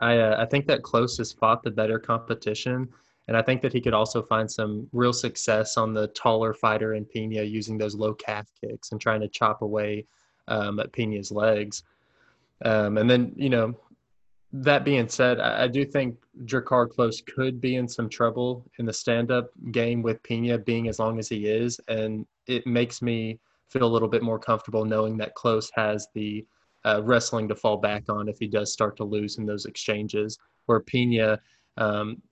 I think that Klose has fought the better competition, and I think that he could also find some real success on the taller fighter in Pena, using those low calf kicks and trying to chop away at Pena's legs. That being said, I do think Drakkar Klose could be in some trouble in the stand-up game with Pena being as long as he is, and it makes me feel a little bit more comfortable knowing that Klose has the wrestling to fall back on if he does start to lose in those exchanges, where Pena,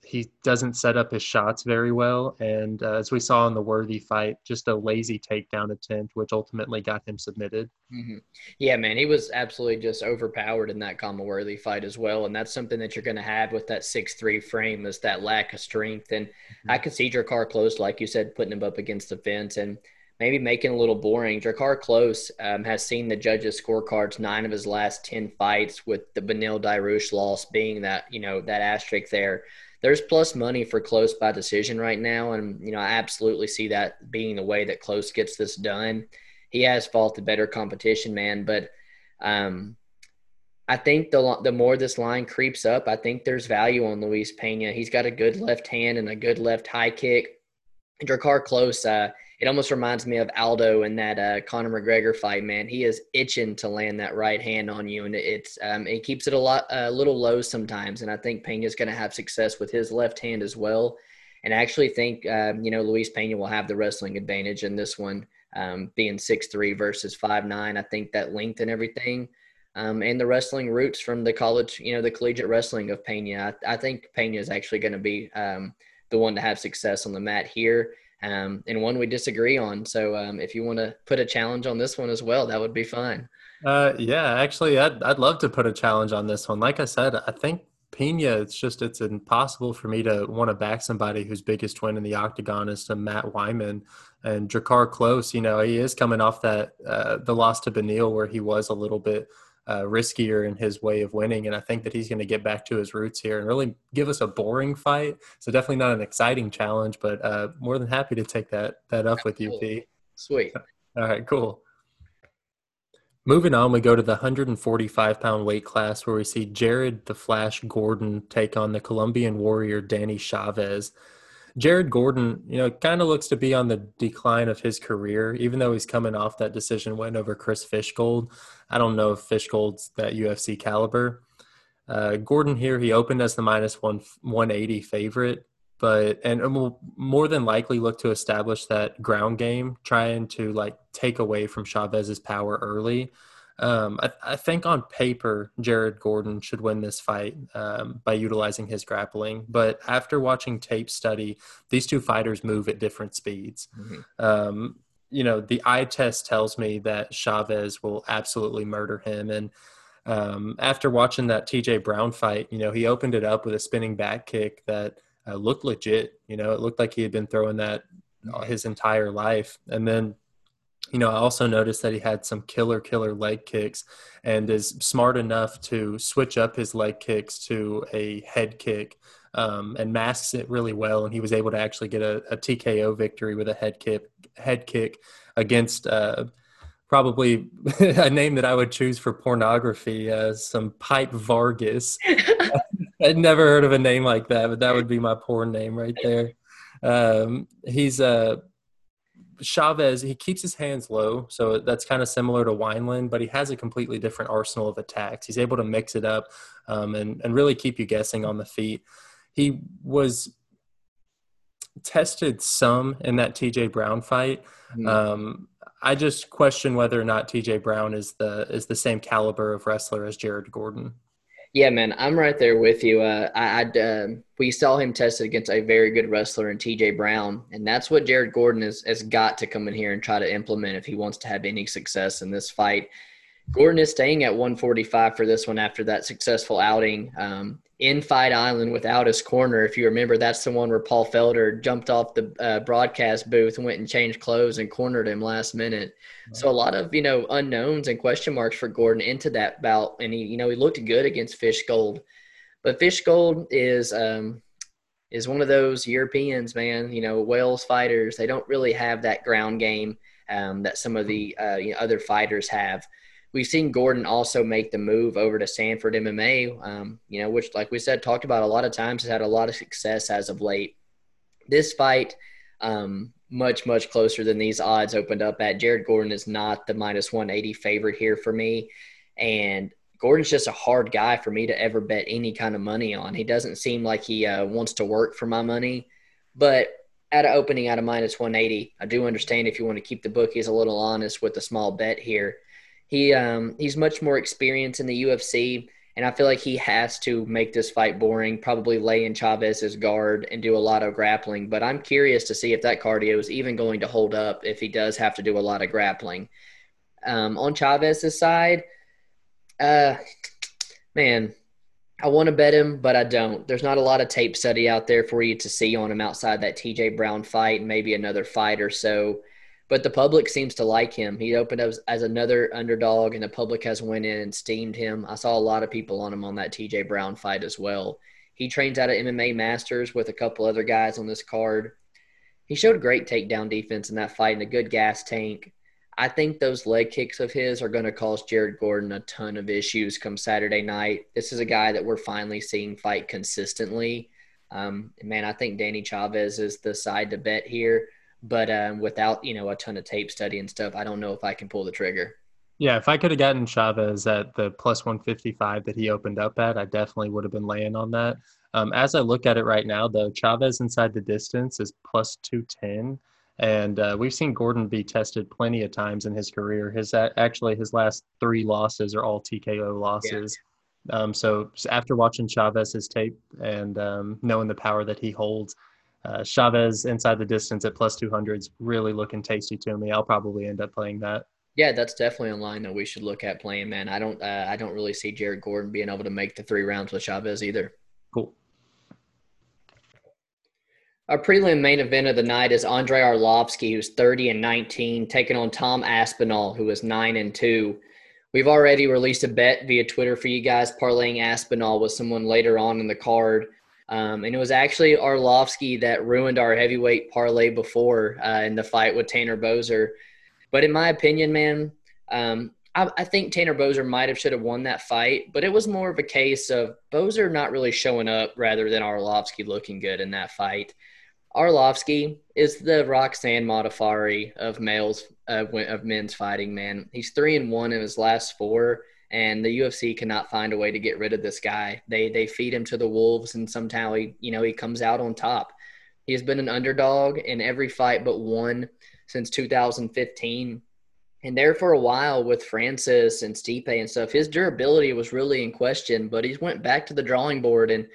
he doesn't set up his shots very well. And as we saw in the Worthy fight, just a lazy takedown attempt, which ultimately got him submitted. Mm-hmm. Yeah, man, he was absolutely just overpowered in that Kama Worthy fight as well. And that's something that you're going to have with that 6'3" frame, is that lack of strength. And mm-hmm. I could see Drakkar Klose, like you said, putting him up against the fence and maybe making it a little boring. Drakkar Klose has seen the judges' scorecards 9 of his last 10 fights, with the Beneil Dariush loss being that, that asterisk there. There's plus money for Klose by decision right now, and, I absolutely see that being the way that Klose gets this done. He has fought the better competition, man, but I think the more this line creeps up, I think there's value on Luis Pena. He's got a good left hand and a good left high kick. Drakkar Klose, it almost reminds me of Aldo in that Conor McGregor fight, man. He is itching to land that right hand on you, and it keeps it a little low sometimes. And I think Pena's going to have success with his left hand as well. And I actually think, Luis Pena will have the wrestling advantage in this one, being 6'3" versus 5'9". I think that length and everything and the wrestling roots from the college, you know, the collegiate wrestling of Pena. I think Pena is actually going to be the one to have success on the mat here, and one we disagree on. So if you want to put a challenge on this one as well, that would be fun. Yeah, actually, I'd love to put a challenge on this one. Like I said, I think Pena, it's impossible for me to want to back somebody whose biggest twin in the octagon is to Matt Wyman. And Drakkar Klose, you know, he is coming off that the loss to Beneil, where he was a little bit riskier in his way of winning. And I think that he's going to get back to his roots here and really give us a boring fight. So definitely not an exciting challenge, but more than happy to take that up with you, P. Sweet. All right, cool. Moving on, we go to the 145-pound weight class, where we see Jared the Flash Gordon take on the Colombian warrior Danny Chavez. Jared Gordon, you know, kind of looks to be on the decline of his career, even though he's coming off that decision win over Chris Fishgold. I don't know if Fishgold's that UFC caliber. Gordon here, he opened as the -180 favorite, and will more than likely look to establish that ground game, trying to take away from Chavez's power early. I think on paper, Jared Gordon should win this fight by utilizing his grappling. But after watching tape study, these two fighters move at different speeds. Mm-hmm. You know, the eye test tells me that Chavez will absolutely murder him. And after watching that TJ Brown fight, you know, he opened it up with a spinning back kick that looked legit. You know, it looked like he had been throwing that his entire life. And then, you know, I also noticed that he had some killer leg kicks and is smart enough to switch up his leg kicks to a head kick and masks it really well. And he was able to actually get a TKO victory with a head kick against probably a name that I would choose for pornography, some Pipe Vargas. I'd never heard of a name like that, but that would be my porn name right there. He's Chavez, he keeps his hands low, so that's kind of similar to Wineland, but he has a completely different arsenal of attacks. He's able to mix it up and really keep you guessing on the feet. He was tested some in that TJ Brown fight. Mm-hmm. I just question whether or not TJ Brown is the same caliber of wrestler as Jared Gordon. Yeah, man, I'm right there with you. We saw him tested against a very good wrestler in T.J. Brown, and that's what Jared Gordon has got to come in here and try to implement if he wants to have any success in this fight. Gordon is staying at 145 for this one after that successful outing in Fight Island without his corner. If you remember, that's the one where Paul Felder jumped off the broadcast booth and went and changed clothes and cornered him last minute. Right. So a lot of, you know, unknowns and question marks for Gordon into that bout. And he, you know, he looked good against Fishgold, but Fishgold is one of those Europeans, man, you know, Wales fighters. They don't really have that ground game that some of the other fighters have. We've seen Gordon also make the move over to Sanford MMA, you know, which, like we said, talked about a lot of times, has had a lot of success as of late. This fight, much closer than these odds opened up at. Jared Gordon is not the -180 favorite here for me. And Gordon's just a hard guy for me to ever bet any kind of money on. He doesn't seem like he wants to work for my money. But at an opening out of -180, I do understand if you want to keep the bookies a little honest with a small bet here. He's much more experienced in the UFC, and I feel like he has to make this fight boring, probably lay in Chavez's guard and do a lot of grappling. But I'm curious to see if that cardio is even going to hold up if he does have to do a lot of grappling. On Chavez's side, man, I want to bet him, but I don't. There's not a lot of tape study out there for you to see on him outside that TJ Brown fight and maybe another fight or so. But the public seems to like him. He opened up as another underdog, and the public has went in and steamed him. I saw a lot of people on him on that TJ Brown fight as well. He trains out of MMA Masters with a couple other guys on this card. He showed great takedown defense in that fight and a good gas tank. I think those leg kicks of his are going to cause Jared Gordon a ton of issues come Saturday night. This is a guy that we're finally seeing fight consistently. Man, I think Danny Chavez is the side to bet here. But without, you know, a ton of tape study and stuff, I don't know if I can pull the trigger. Yeah, if I could have gotten Chavez at the +155 that he opened up at, I definitely would have been laying on that. As I look at it right now, though, Chavez inside the distance is +210. And we've seen Gordon be tested plenty of times in his career. Actually, his last three losses are all TKO losses. Yeah. So after watching Chavez's tape and knowing the power that he holds, Chavez inside the distance at +200 is really looking tasty to me. I'll probably end up playing that. Yeah, that's definitely a line that we should look at playing, man. I don't really see Jared Gordon being able to make the three rounds with Chavez either. Cool. Our prelim main event of the night is Andrei Arlovski, who's 30-19, taking on Tom Aspinall, who is 9-2. We've already released a bet via Twitter for you guys, parlaying Aspinall with someone later on in the card. And it was actually Arlovski that ruined our heavyweight parlay before in the fight with Tanner Bozer. But in my opinion, man, I think Tanner Bozer should have won that fight, but it was more of a case of Bozer not really showing up rather than Arlovski looking good in that fight. Arlovski is the Roxanne Modafferi of men's fighting, man. He's 3-1 in his last four, and the UFC cannot find a way to get rid of this guy. They feed him to the wolves, and somehow he comes out on top. He has been an underdog in every fight but one since 2015, and there for a while with Francis and Stipe and stuff, his durability was really in question. But he's went back to the drawing board and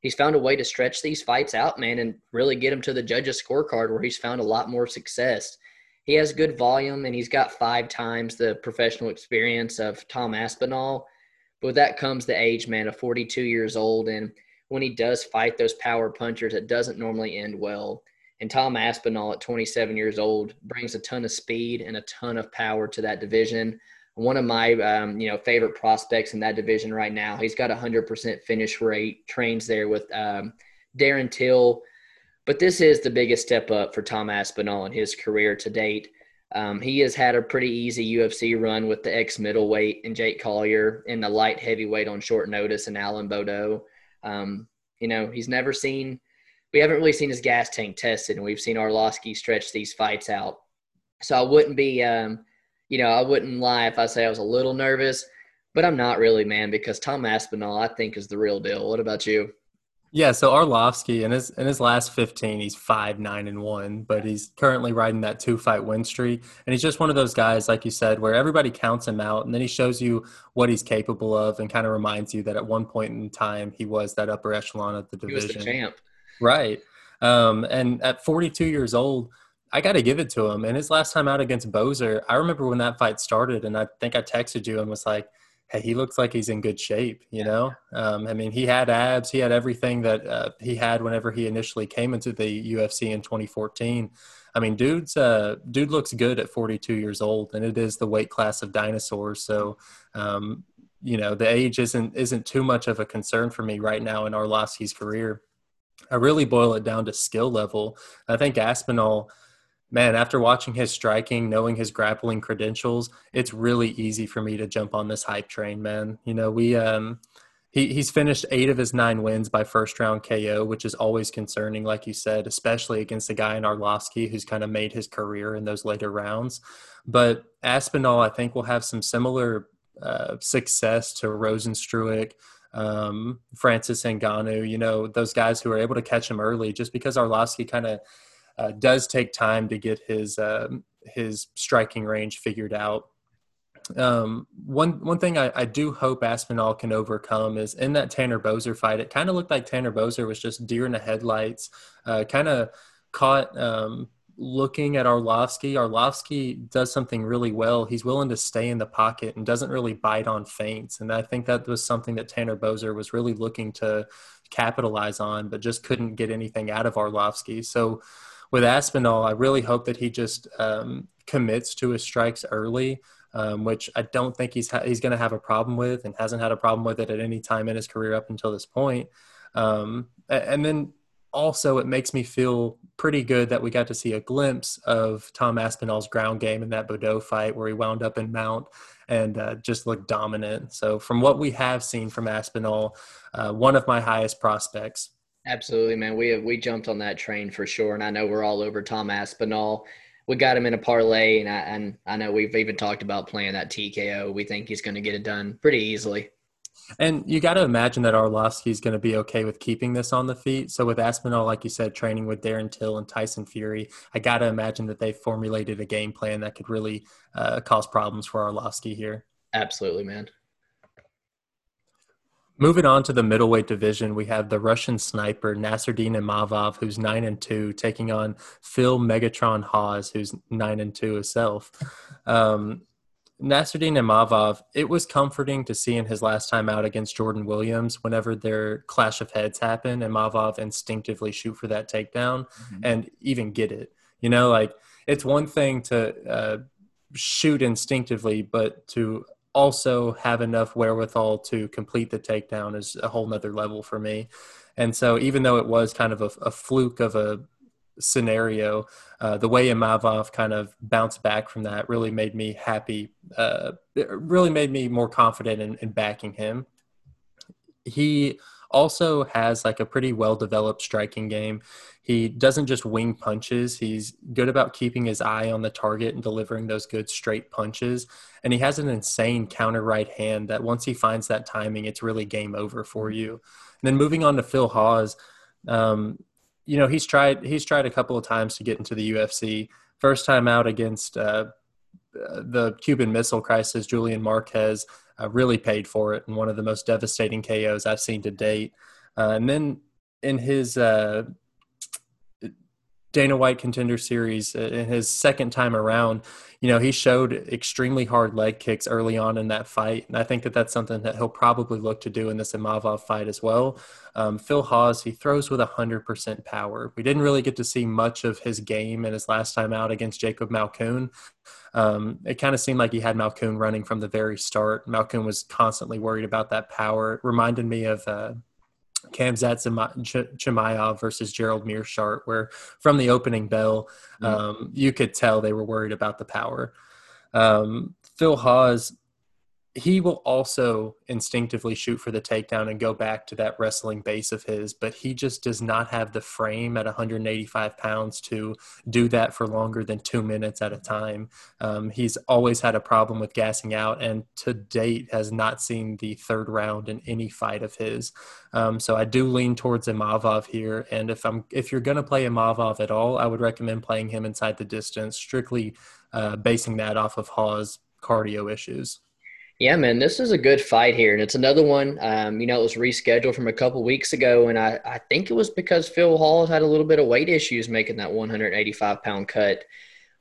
he's found a way to stretch these fights out, man, and really get him to the judges' scorecard where he's found a lot more success. He has good volume, and he's got 5 times the professional experience of Tom Aspinall. But with that comes the age, man, of 42 years old. And when he does fight those power punchers, it doesn't normally end well. And Tom Aspinall at 27 years old brings a ton of speed and a ton of power to that division. One of my, favorite prospects in that division right now. He's got 100% finish rate, trains there with Darren Till. But this is the biggest step up for Tom Aspinall in his career to date. He has had a pretty easy UFC run with the ex-middleweight and Jake Collier and the light heavyweight on short notice and Alan Bodeau. We haven't really seen his gas tank tested, and we've seen Arlovski stretch these fights out. So I wouldn't be I wouldn't lie if I say I was a little nervous, but I'm not really, man, because Tom Aspinall, I think, is the real deal. What about you? Yeah, so Arlovski, in his last 15, he's 5-9-1, but he's currently riding that 2-fight win streak. And he's just one of those guys, like you said, where everybody counts him out, and then he shows you what he's capable of and kind of reminds you that at one point in time, he was that upper echelon of the division. He was the champ. Right. And at 42 years old, I got to give it to him. And his last time out against Bozer, I remember when that fight started, and I think I texted you and was like, hey, he looks like he's in good shape, you know? He had abs. He had everything that he had whenever he initially came into the UFC in 2014. I mean, dude looks good at 42 years old, and it is the weight class of dinosaurs. So, the age isn't too much of a concern for me right now in Arlovski's career. I really boil it down to skill level. I think Aspinall, man, after watching his striking, knowing his grappling credentials, it's really easy for me to jump on this hype train, man. He's finished 8 of his 9 wins by first-round KO, which is always concerning, like you said, especially against a guy in Arlovski who's kind of made his career in those later rounds. But Aspinall, I think, will have some similar success to Rozenstruik, Francis Ngannou, those guys who are able to catch him early, just because Arlovski kind of does take time to get his striking range figured out. One thing I do hope Aspinall can overcome is in that Tanner Bozer fight, it kind of looked like Tanner Bozer was just deer in the headlights, kind of caught looking at Arlovski. Arlovski does something really well. He's willing to stay in the pocket and doesn't really bite on feints. And I think that was something that Tanner Bozer was really looking to capitalize on, but just couldn't get anything out of Arlovski. So with Aspinall, I really hope that he just commits to his strikes early, which I don't think he's going to have a problem with, and hasn't had a problem with it at any time in his career up until this point. And then also, it makes me feel pretty good that we got to see a glimpse of Tom Aspinall's ground game in that Bodeau fight where he wound up in mount and just looked dominant. So from what we have seen from Aspinall, one of my highest prospects. Absolutely, man. We jumped on that train for sure, and I know we're all over Tom Aspinall. We got him in a parlay, and I know we've even talked about playing that TKO. We think he's going to get it done pretty easily. And you got to imagine that Arlovsky's going to be okay with keeping this on the feet. So with Aspinall, like you said, training with Darren Till and Tyson Fury, I got to imagine that they formulated a game plan that could really cause problems for Arlovsky here. Absolutely, man. Moving on to the middleweight division, we have the Russian sniper, Nasruddin Imavov, who's 9-2, taking on Phil Megatron Hawes, who's 9-2 himself. Nasruddin Imavov, it was comforting to see in his last time out against Jordan Williams, whenever their clash of heads happened, Imavov instinctively shoot for that takedown and even get it. You know, like, it's one thing to shoot instinctively, but to also have enough wherewithal to complete the takedown is a whole nother level for me. And so even though it was kind of a fluke of a scenario, the way Imavov kind of bounced back from that really made me happy. It really made me more confident in backing him. He also has like a pretty well-developed striking game. He doesn't just wing punches. He's good about keeping his eye on the target and delivering those good straight punches. And he has an insane counter right hand that once he finds that timing, it's really game over for you. And then moving on to Phil Hawes, you know, he's tried a couple of times to get into the UFC. First time out against the Cuban Missile Crisis, Julian Marquez, really paid for it in one of the most devastating KOs I've seen to date. And then in his Dana White Contender Series, in his second time around, you know, he showed extremely hard leg kicks early on in that fight. And I think that that's something that he'll probably look to do in this Imavov fight as well. Phil Hawes, he throws with 100% power. We didn't really get to see much of his game in his last time out against Jacob Malkoon. It kind of seemed like he had Malkoon running from the very start. Malkoon was constantly worried about that power. It reminded me of Khamzat Chimaev versus Gerald Meerschaert, where from the opening bell, you could tell they were worried about the power. Phil Hawes, he will also instinctively shoot for the takedown and go back to that wrestling base of his, but he just does not have the frame at 185 pounds to do that for longer than 2 minutes at a time. He's always had a problem with gassing out and to date has not seen the third round in any fight of his. So I do lean towards Imavov here. And if you're going to play Imavov at all, I would recommend playing him inside the distance, strictly basing that off of Hawes' cardio issues. Yeah, man, this is a good fight here, and it's another one, you know, it was rescheduled from a couple weeks ago, and I think it was because Phil Hall had a little bit of weight issues making that 185-pound cut.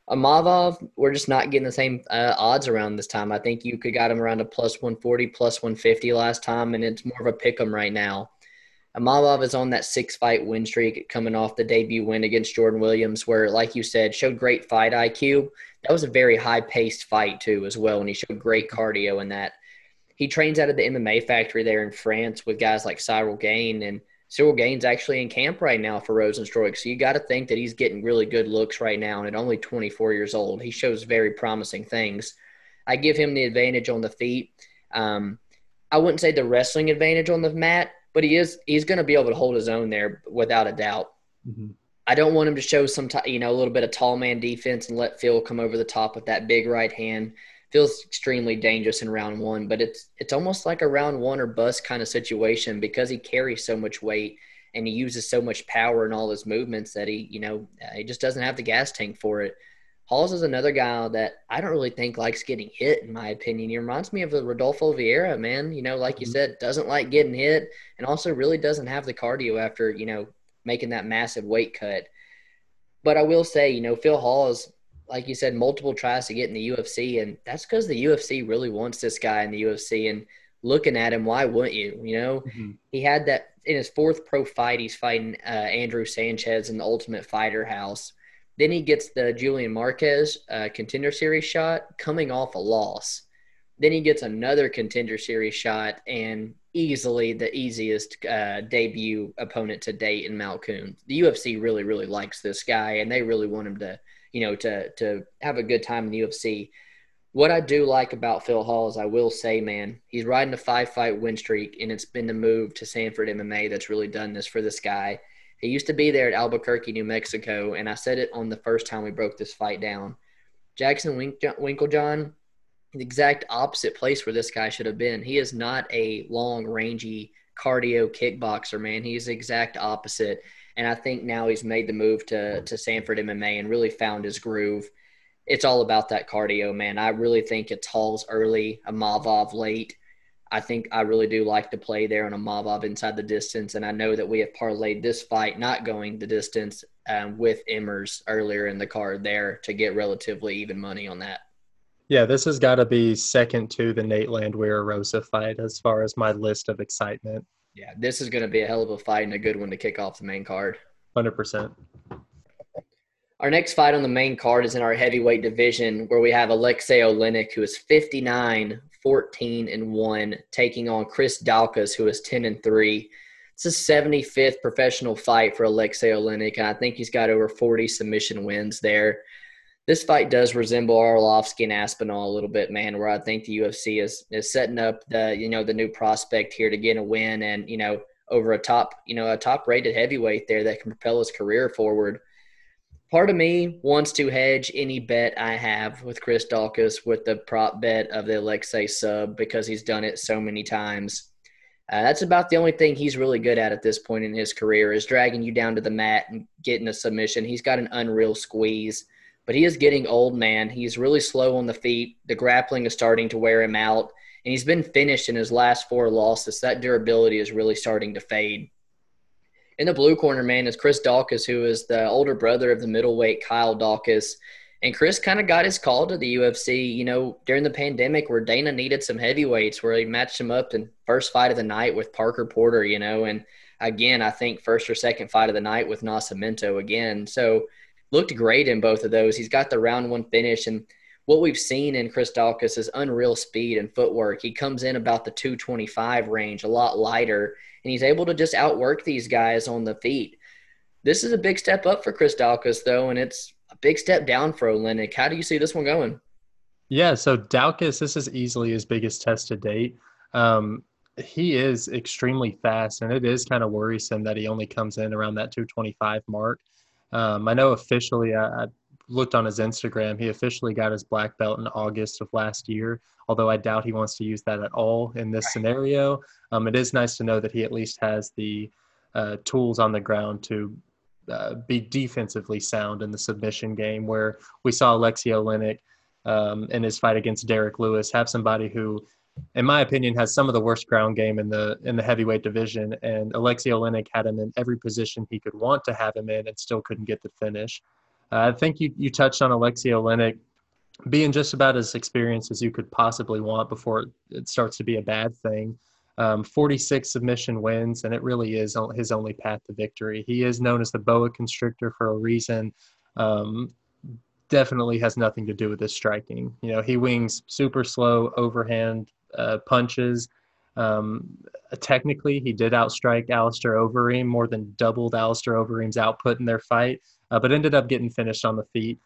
Imavov, we're just not getting the same odds around this time. I think you could got him around a plus 140, plus 150 last time, and it's more of a pick-em right now. Imavov is on that six-fight win streak coming off the debut win against Jordan Williams where, like you said, showed great fight IQ. That was a very high-paced fight, too, as well, and he showed great cardio in that. He trains out of the MMA factory there in France with guys like Cyril Gain, and Cyril Gain's actually in camp right now for Rosenstroik, so you got to think that he's getting really good looks right now, and at only 24 years old, he shows very promising things. I give him the advantage on the feet. I wouldn't say the wrestling advantage on the mat, but he's going to be able to hold his own there without a doubt. Mm-hmm. I don't want him to show some, a little bit of tall man defense and let Phil come over the top with that big right hand. Phil's extremely dangerous in round one, but it's almost like a round one or bust kind of situation because he carries so much weight and he uses so much power in all his movements that he just doesn't have the gas tank for it. Hawes is another guy that I don't really think likes getting hit, in my opinion. He reminds me of the Rodolfo Vieira, man. You know, like you said, doesn't like getting hit and also really doesn't have the cardio after, making that massive weight cut. But I will say, Phil Hawes, like you said, multiple tries to get in the UFC, and that's because the UFC really wants this guy in the UFC. And looking at him, why wouldn't you? He had that in his fourth pro fight. He's fighting Andrew Sanchez in the Ultimate Fighter house. Then he gets the Julian Marquez Contender Series shot coming off a loss. Then he gets another Contender Series shot and easily the easiest debut opponent to date in Malkoon. The UFC really, really likes this guy, and they really want him to, to have a good time in the UFC. What I do like about Phil Hall, I will say, man, he's riding a five-fight win streak, and it's been the move to Sanford MMA that's really done this for this guy. He used to be there at Albuquerque, New Mexico, and I said it on the first time we broke this fight down. Jackson Winklejohn, the exact opposite place where this guy should have been. He is not a long, rangy cardio kickboxer, man. He's the exact opposite. And I think now he's made the move to Sanford MMA and really found his groove. It's all about that cardio, man. I really think it's Hall's early, Amavov late. I think I really do like to play there on Amavov inside the distance. And I know that we have parlayed this fight not going the distance with Emmers earlier in the card there to get relatively even money on that. Yeah, this has got to be second to the Nate Landwehr-Rosa fight as far as my list of excitement. Yeah, this is going to be a hell of a fight and a good one to kick off the main card. 100%. Our next fight on the main card is in our heavyweight division where we have Alexei Olenek, who is 59-14-1, taking on Chris Daukaus, who is 10-3. It's his 75th professional fight for Alexei Olenek, and I think he's got over 40 submission wins there. This fight does resemble Arlovski and Aspinall a little bit, man, where I think the UFC is setting up the new prospect here to get a win and, over a top rated heavyweight there that can propel his career forward. Part of me wants to hedge any bet I have with Chris Daukaus with the prop bet of the Alexei sub because he's done it so many times. That's about the only thing he's really good at this point in his career is dragging you down to the mat and getting a submission. He's got an unreal squeeze, but he is getting old, man. He's really slow on the feet. The grappling is starting to wear him out, and he's been finished in his last four losses. That durability is really starting to fade. In the blue corner, man, is Chris Daukaus, who is the older brother of the middleweight Kyle Daukaus. And Chris kind of got his call to the UFC, during the pandemic where Dana needed some heavyweights where he matched him up in first fight of the night with Parker Porter, And, again, I think first or second fight of the night with Nascimento again. So looked great in both of those. He's got the round one finish. And what we've seen in Chris Daukaus is unreal speed and footwork. He comes in about the 225 range, a lot lighter, and he's able to just outwork these guys on the feet. This is a big step up for Chris Daukaus, though, and it's a big step down for Olenek. How do you see this one going? Yeah, so Daukaus, this is easily his biggest test to date. He is extremely fast, and it is kind of worrisome that he only comes in around that 225 mark. I know officially I looked on his Instagram. He officially got his black belt in August of last year, although I doubt he wants to use that at all in this scenario. It is nice to know that he at least has the tools on the ground to be defensively sound in the submission game, where we saw Alexei Olenek in his fight against Derrick Lewis have somebody who, in my opinion, has some of the worst ground game in the heavyweight division. And Alexei Olenek had him in every position he could want to have him in and still couldn't get the finish. I think you touched on Alexei Olenek being just about as experienced as you could possibly want before it starts to be a bad thing. 46 submission wins, and it really is his only path to victory. He is known as the boa constrictor for a reason. Definitely has nothing to do with his striking. He wings super slow overhand punches. Technically, he did outstrike Alistair Overeem, more than doubled Alistair Overeem's output in their fight. But ended up getting finished on the feet.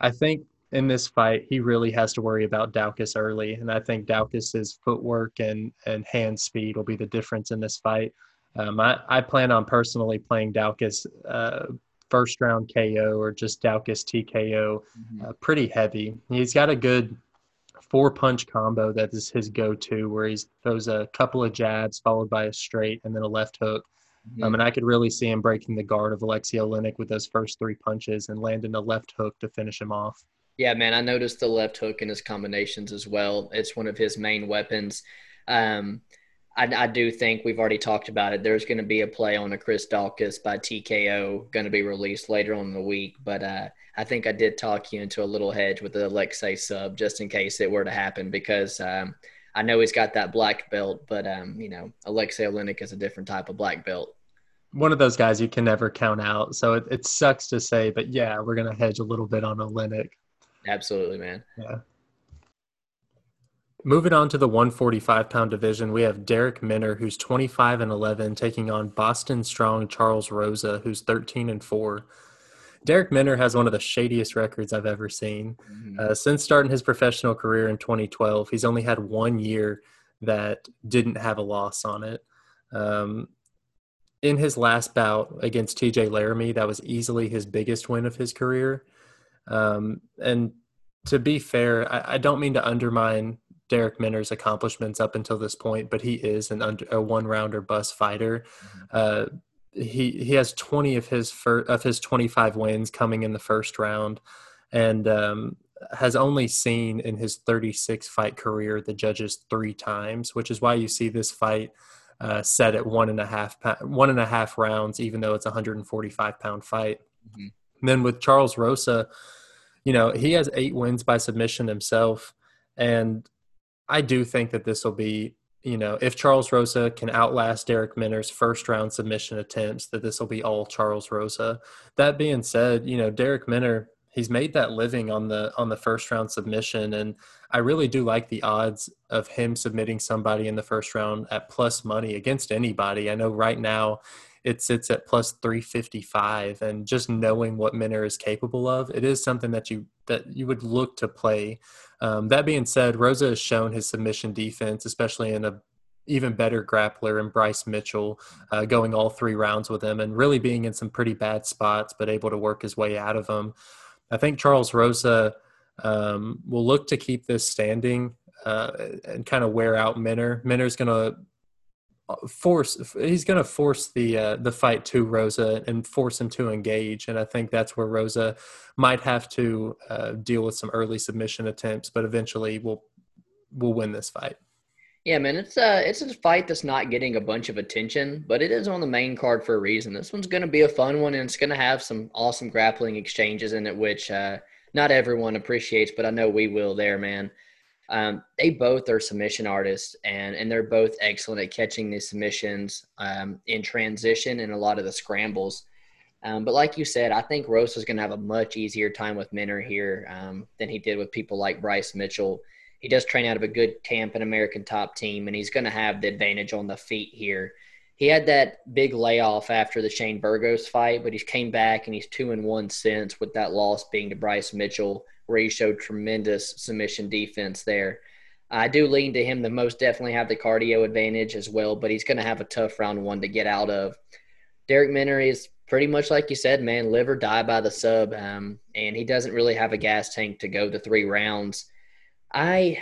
I think in this fight, he really has to worry about Daukaus early, and I think Daukaus's footwork and hand speed will be the difference in this fight. I plan on personally playing Daukaus first-round KO or just Daukaus TKO pretty heavy. He's got a good four-punch combo that is his go-to, where he throws a couple of jabs followed by a straight and then a left hook. And I could really see him breaking the guard of Alexei Olenek with those first three punches and landing a left hook to finish him off. Yeah, man, I noticed the left hook in his combinations as well. It's one of his main weapons. I do think we've already talked about it. There's going to be a play on a Chris Daukaus by TKO going to be released later on in the week. But I think I did talk you into a little hedge with the Alexei sub just in case it were to happen because I know he's got that black belt, but, Alexei Olenek is a different type of black belt. One of those guys you can never count out. So it sucks to say, but yeah, we're going to hedge a little bit on Olenek. Absolutely, man. Yeah. Moving on to the 145-pound division, we have Derek Minner, who's 25-11, taking on Boston Strong Charles Rosa, who's 13-4. Derek Minner has one of the shadiest records I've ever seen. Since starting his professional career in 2012, he's only had 1 year that didn't have a loss on it. In his last bout against TJ Laramie, that was easily his biggest win of his career. And to be fair, I don't mean to undermine Derek Minner's accomplishments up until this point, but he is a one-rounder bust fighter. He has 20 of his 25 wins coming in the first round, and has only seen in his 36-fight career the judges 3 times, which is why you see this fight set at 1.5 rounds, even though it's a 145-pound fight. Mm-hmm. And then with Charles Rosa, you know, he has 8 wins by submission himself, and I do think that this will be, you know, if Charles Rosa can outlast Derek Minner's first-round submission attempts, that this will be all Charles Rosa. That being said, you know, Derek Minner, he's made that living on the first-round submission, and I really do like the odds of him submitting somebody in the first round at plus money against anybody. I know right now it sits at plus 355, and just knowing what Minner is capable of, it is something that you would look to play. That being said, Rosa has shown his submission defense, especially in a even better grappler and Bryce Mitchell, going all 3 rounds with him and really being in some pretty bad spots, but able to work his way out of them. I think Charles Rosa will look to keep this standing and kind of wear out Minner. Minner's going to force the fight to Rosa and force him to engage, and I think that's where Rosa might have to deal with some early submission attempts, but eventually we'll win this fight. Yeah, man, it's a fight that's not getting a bunch of attention, but it is on the main card for a reason. This one's going to be a fun one, and it's going to have some awesome grappling exchanges in it, which not everyone appreciates, but I know we will there, man. They both are submission artists, and they're both excellent at catching these submissions in transition and a lot of the scrambles. But like you said, I think Rosa's going to have a much easier time with Minner here than he did with people like Bryce Mitchell. He does train out of a good camp in American Top Team, and he's going to have the advantage on the feet here. He had that big layoff after the Shane Burgos fight, but he's came back, and he's 2-1 since, with that loss being to Bryce Mitchell, where he showed tremendous submission defense there. I do lean to him to most definitely have the cardio advantage as well, but he's going to have a tough round one to get out of. Derek Minner is pretty much like you said, man, live or die by the sub, and he doesn't really have a gas tank to go the 3 rounds. I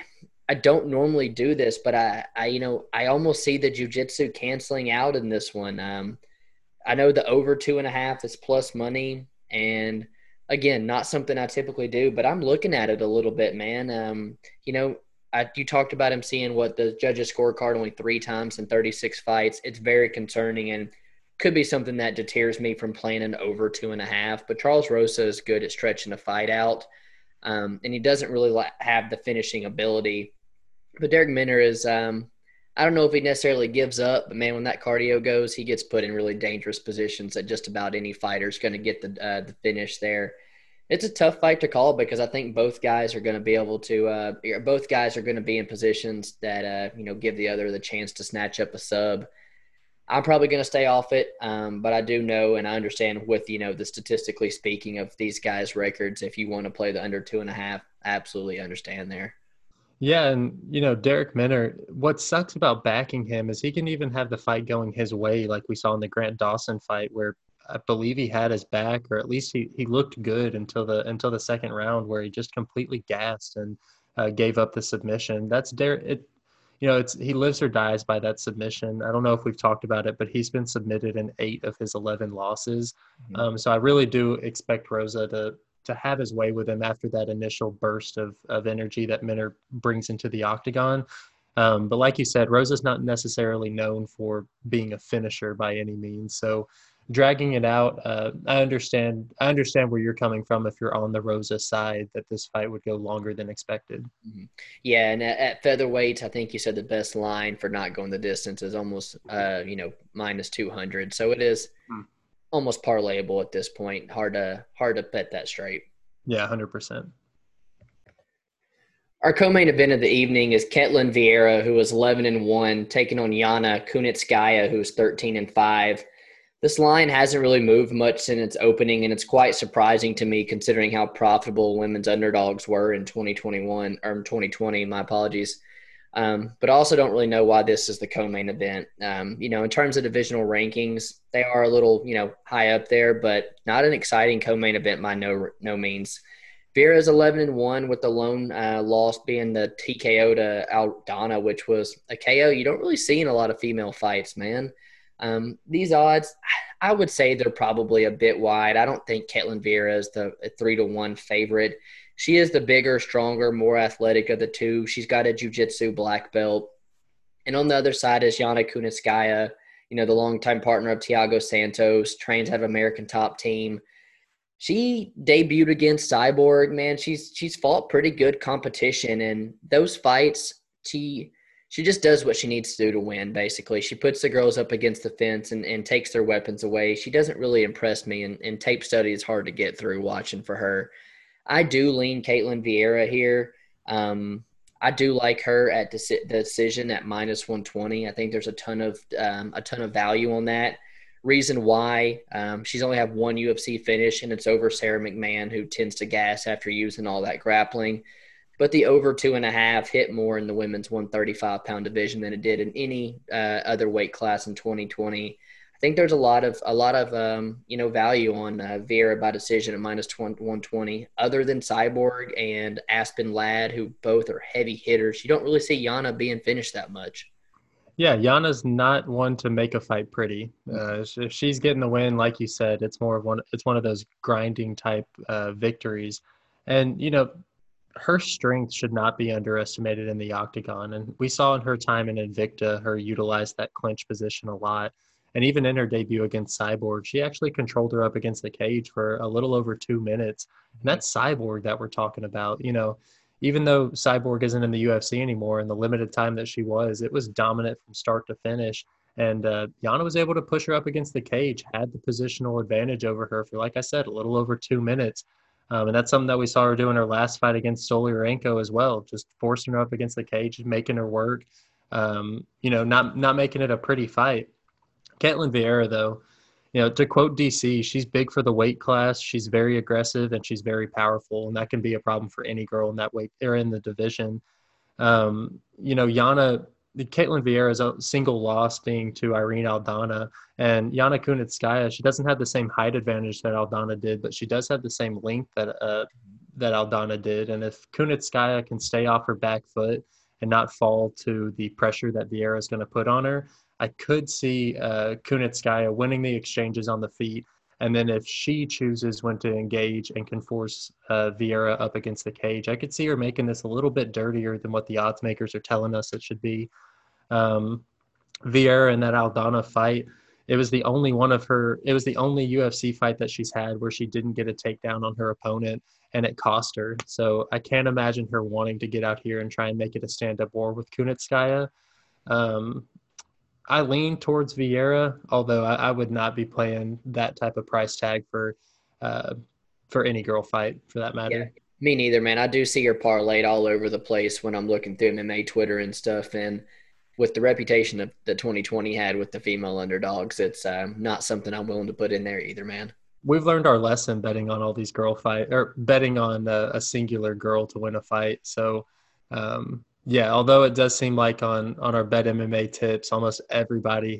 don't normally do this, but I almost see the jiu-jitsu canceling out in this one. I know the over 2.5 is plus money, and again, not something I typically do, but I'm looking at it a little bit, man. You talked about him seeing what the judges scorecard only 3 times in 36 fights. It's very concerning and could be something that deters me from playing an over 2.5. But Charles Rosa is good at stretching a fight out, and he doesn't really have the finishing ability. But Derek Minner is I don't know if he necessarily gives up, but, man, when that cardio goes, he gets put in really dangerous positions that just about any fighter is going to get the finish there. It's a tough fight to call because I think both guys are going to be able to both guys are going to be in positions that give the other the chance to snatch up a sub. I'm probably going to stay off it, but I do know and I understand with, the statistically speaking of these guys' records, if you want to play the under 2.5, I absolutely understand there. Yeah, and, Derek Minner, what sucks about backing him is he can even have the fight going his way, like we saw in the Grant Dawson fight where I believe he had his back, or at least he looked good until the second round where he just completely gassed and gave up the submission. That's Derek. He lives or dies by that submission. I don't know if we've talked about it, but he's been submitted in 8 of his 11 losses. Mm-hmm. So I really do expect Rosa to have his way with him after that initial burst of energy that Minner brings into the octagon. But like you said, Rosa's not necessarily known for being a finisher by any means. So dragging it out, I understand where you're coming from if you're on the Rosa side, that this fight would go longer than expected. Mm-hmm. Yeah, and at featherweight, I think you said the best line for not going the distance is almost, minus 200. So it is almost parlayable at this point. Hard to bet that straight. Yeah, 100%. Our co-main event of the evening is Ketlin Vieira, who is 11-1, taking on Yana Kunitskaya, who's 13-5. This line hasn't really moved much since its opening, and it's quite surprising to me considering how profitable women's underdogs were in 2020. My apologies. But I also don't really know why this is the co-main event. In terms of divisional rankings, they are a little, high up there, but not an exciting co-main event by no means. Vera's 11-1 with the lone loss being the TKO to Aldana, which was a KO you don't really see in a lot of female fights, man. These odds, I would say they're probably a bit wide. I don't think Ketlin Vera is the 3-1 favorite. She is the bigger, stronger, more athletic of the two. She's got a jiu-jitsu black belt. And on the other side is Yana Kunitskaya, you know, the longtime partner of Thiago Santos, trains out of American Top Team. She debuted against Cyborg, man. She's fought pretty good competition, and those fights, she just does what she needs to do to win, basically. She puts the girls up against the fence and takes their weapons away. She doesn't really impress me, and tape study is hard to get through watching for her. I do lean Ketlin Vieira here. I do like her at the decision at -120. I think there's a ton of value on that. Reason why, she's only have one UFC finish, and it's over Sarah McMahon, who tends to gas after using all that grappling. But the over 2.5 hit more in the women's 135-pound division than it did in any other weight class in 2020. I think there's a lot of value on Vieira by decision at -120. Other than Cyborg and Aspen Ladd, who both are heavy hitters, you don't really see Yana being finished that much. Yeah, Yana's not one to make a fight pretty. If she's getting the win, like you said, it's more of one. It's one of those grinding type victories, and you know, her strength should not be underestimated in the octagon. And we saw in her time in Invicta, her utilize that clinch position a lot. And even in her debut against Cyborg, she actually controlled her up against the cage for a little over 2 minutes. And that's Cyborg that we're talking about. You know, even though Cyborg isn't in the UFC anymore, in the limited time that she was, it was dominant from start to finish. And Yana was able to push her up against the cage, had the positional advantage over her for, like I said, a little over 2 minutes. And that's something that we saw her do in her last fight against Solyarenko as well, just forcing her up against the cage, making her work, not making it a pretty fight. Ketlin Vieira, though, you know, to quote DC, she's big for the weight class. She's very aggressive and she's very powerful, and that can be a problem for any girl in that weight or in the division. Ketlin Vieira's single loss being to Irene Aldana, and Yana Kunitskaya, she doesn't have the same height advantage that Aldana did, but she does have the same length that Aldana did. And if Kunitskaya can stay off her back foot and not fall to the pressure that Vieira is going to put on her, I could see Kunitskaya winning the exchanges on the feet. And then if she chooses when to engage and can force Vieira up against the cage, I could see her making this a little bit dirtier than what the odds makers are telling us it should be. Vieira in that Aldana fight, it was the only UFC fight that she's had where she didn't get a takedown on her opponent, and it cost her. So I can't imagine her wanting to get out here and try and make it a stand-up war with Kunitskaya. I lean towards Vieira, although I would not be playing that type of price tag for any girl fight, for that matter. Yeah, me neither, man. I do see her parlayed all over the place when I'm looking through MMA Twitter and stuff. And with the reputation that 2020 had with the female underdogs, it's not something I'm willing to put in there either, man. We've learned our lesson betting on all these girl fight, or betting on a singular girl to win a fight. So, yeah, although it does seem like on our Bet MMA tips, almost everybody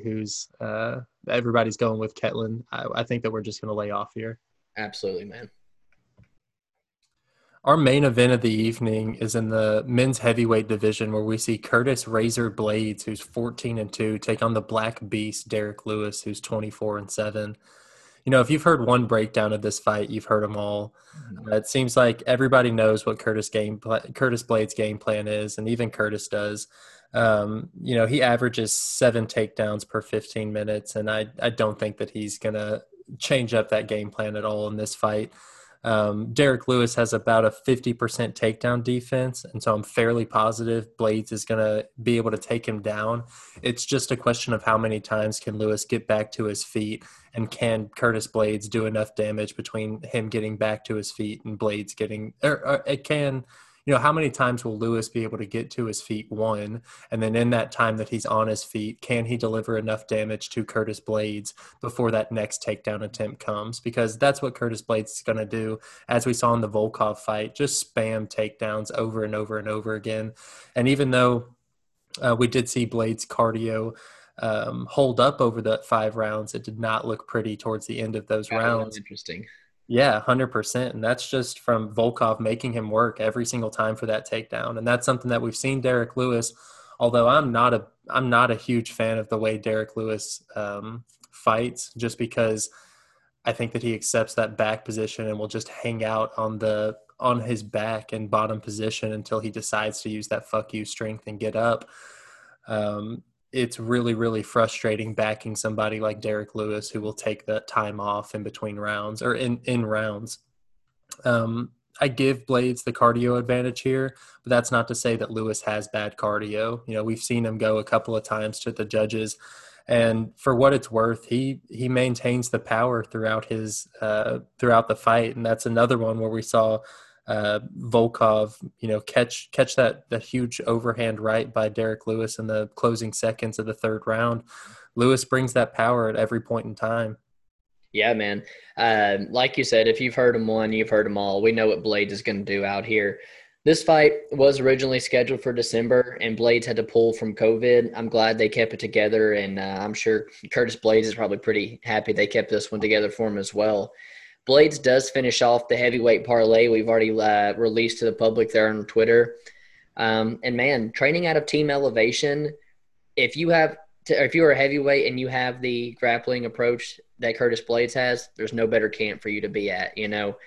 everybody's going with Ketlin. I think that we're just going to lay off here. Absolutely, man. Our main event of the evening is in the men's heavyweight division, where we see Curtis Razor Blaydes, who's 14-2, take on the Black Beast Derrick Lewis, who's 24-7. You know, if you've heard one breakdown of this fight, you've heard them all. It seems like everybody knows what Curtis Blaydes' game plan is, and even Curtis does. He averages 7 takedowns per 15 minutes, and I don't think that he's going to change up that game plan at all in this fight. Derrick Lewis has about a 50% takedown defense, and so I'm fairly positive Blaydes is going to be able to take him down. It's just a question of how many times can Lewis get back to his feet, and can Curtis Blaydes do enough damage between him getting back to his feet and Blaydes getting – how many times will Lewis be able to get to his feet, one, and then in that time that he's on his feet, can he deliver enough damage to Curtis Blaydes before that next takedown attempt comes? Because that's what Curtis Blaydes is going to do, as we saw in the Volkov fight, just spam takedowns over and over and over again. And even though we did see Blaydes' cardio hold up over the 5 rounds, it did not look pretty towards the end of those rounds. Interesting. Yeah, 100%. And that's just from Volkov making him work every single time for that takedown. And that's something that we've seen Derrick Lewis, although I'm not a huge fan of the way Derrick Lewis fights, just because I think that he accepts that back position and will just hang out on his back and bottom position until he decides to use that fuck you strength and get up. It's really, really frustrating backing somebody like Derrick Lewis, who will take that time off in between rounds or in rounds. I give Blaydes the cardio advantage here, but that's not to say that Lewis has bad cardio. You know, we've seen him go a couple of times to the judges, and for what it's worth, he maintains the power throughout the fight. And that's another one where we saw Volkov, you know, catch that huge overhand right by Derrick Lewis in the closing seconds of the third round. Lewis brings that power at every point in time. Yeah, man. Like you said, if you've heard him one, you've heard them all. We know what Blaydes is going to do out here. This fight was originally scheduled for December, and Blaydes had to pull from COVID. I'm glad they kept it together, and I'm sure Curtis Blaydes is probably pretty happy they kept this one together for him as well. Blaydes does finish off the heavyweight parlay we've already released to the public there on Twitter. And, man, training out of Team Elevation, if you are a heavyweight and you have the grappling approach that Curtis Blaydes has, there's no better camp for you to be at, you know.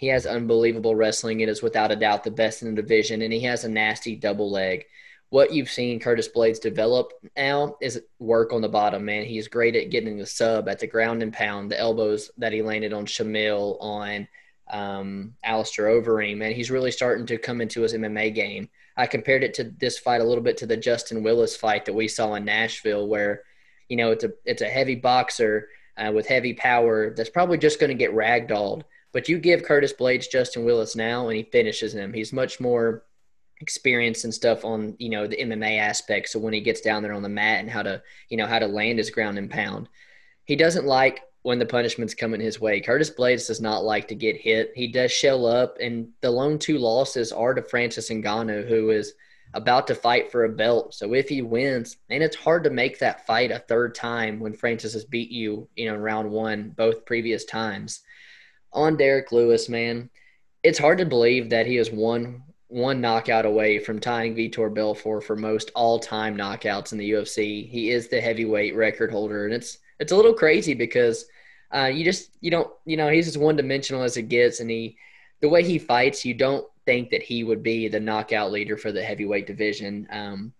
He has unbelievable wrestling. It is without a doubt the best in the division, and he has a nasty double leg. What you've seen Curtis Blaydes develop now is work on the bottom, man. He's great at getting the sub at the ground and pound, the elbows that he landed on Shamil, on Alistair Overeem, and he's really starting to come into his MMA game. I compared it to this fight a little bit to the Justin Willis fight that we saw in Nashville, where, you know, it's a heavy boxer with heavy power that's probably just going to get ragdolled. But you give Curtis Blaydes Justin Willis now, and he finishes him. He's much more experienced and stuff on, you know, the MMA aspect. So when he gets down there on the mat and how to land his ground and pound, he doesn't like when the punishment's coming his way. Curtis Blaydes does not like to get hit. He does shell up, and the lone two losses are to Francis Ngannou, who is about to fight for a belt. So if he wins, and it's hard to make that fight a third time when Francis has beat you, you know, in round one both previous times. On Derrick Lewis, man, it's hard to believe that he is one knockout away from tying Vitor Belfort for most all-time knockouts in the UFC. He is the heavyweight record holder, and it's a little crazy because he's as one-dimensional as it gets, and the way he fights, you don't think that he would be the knockout leader for the heavyweight division.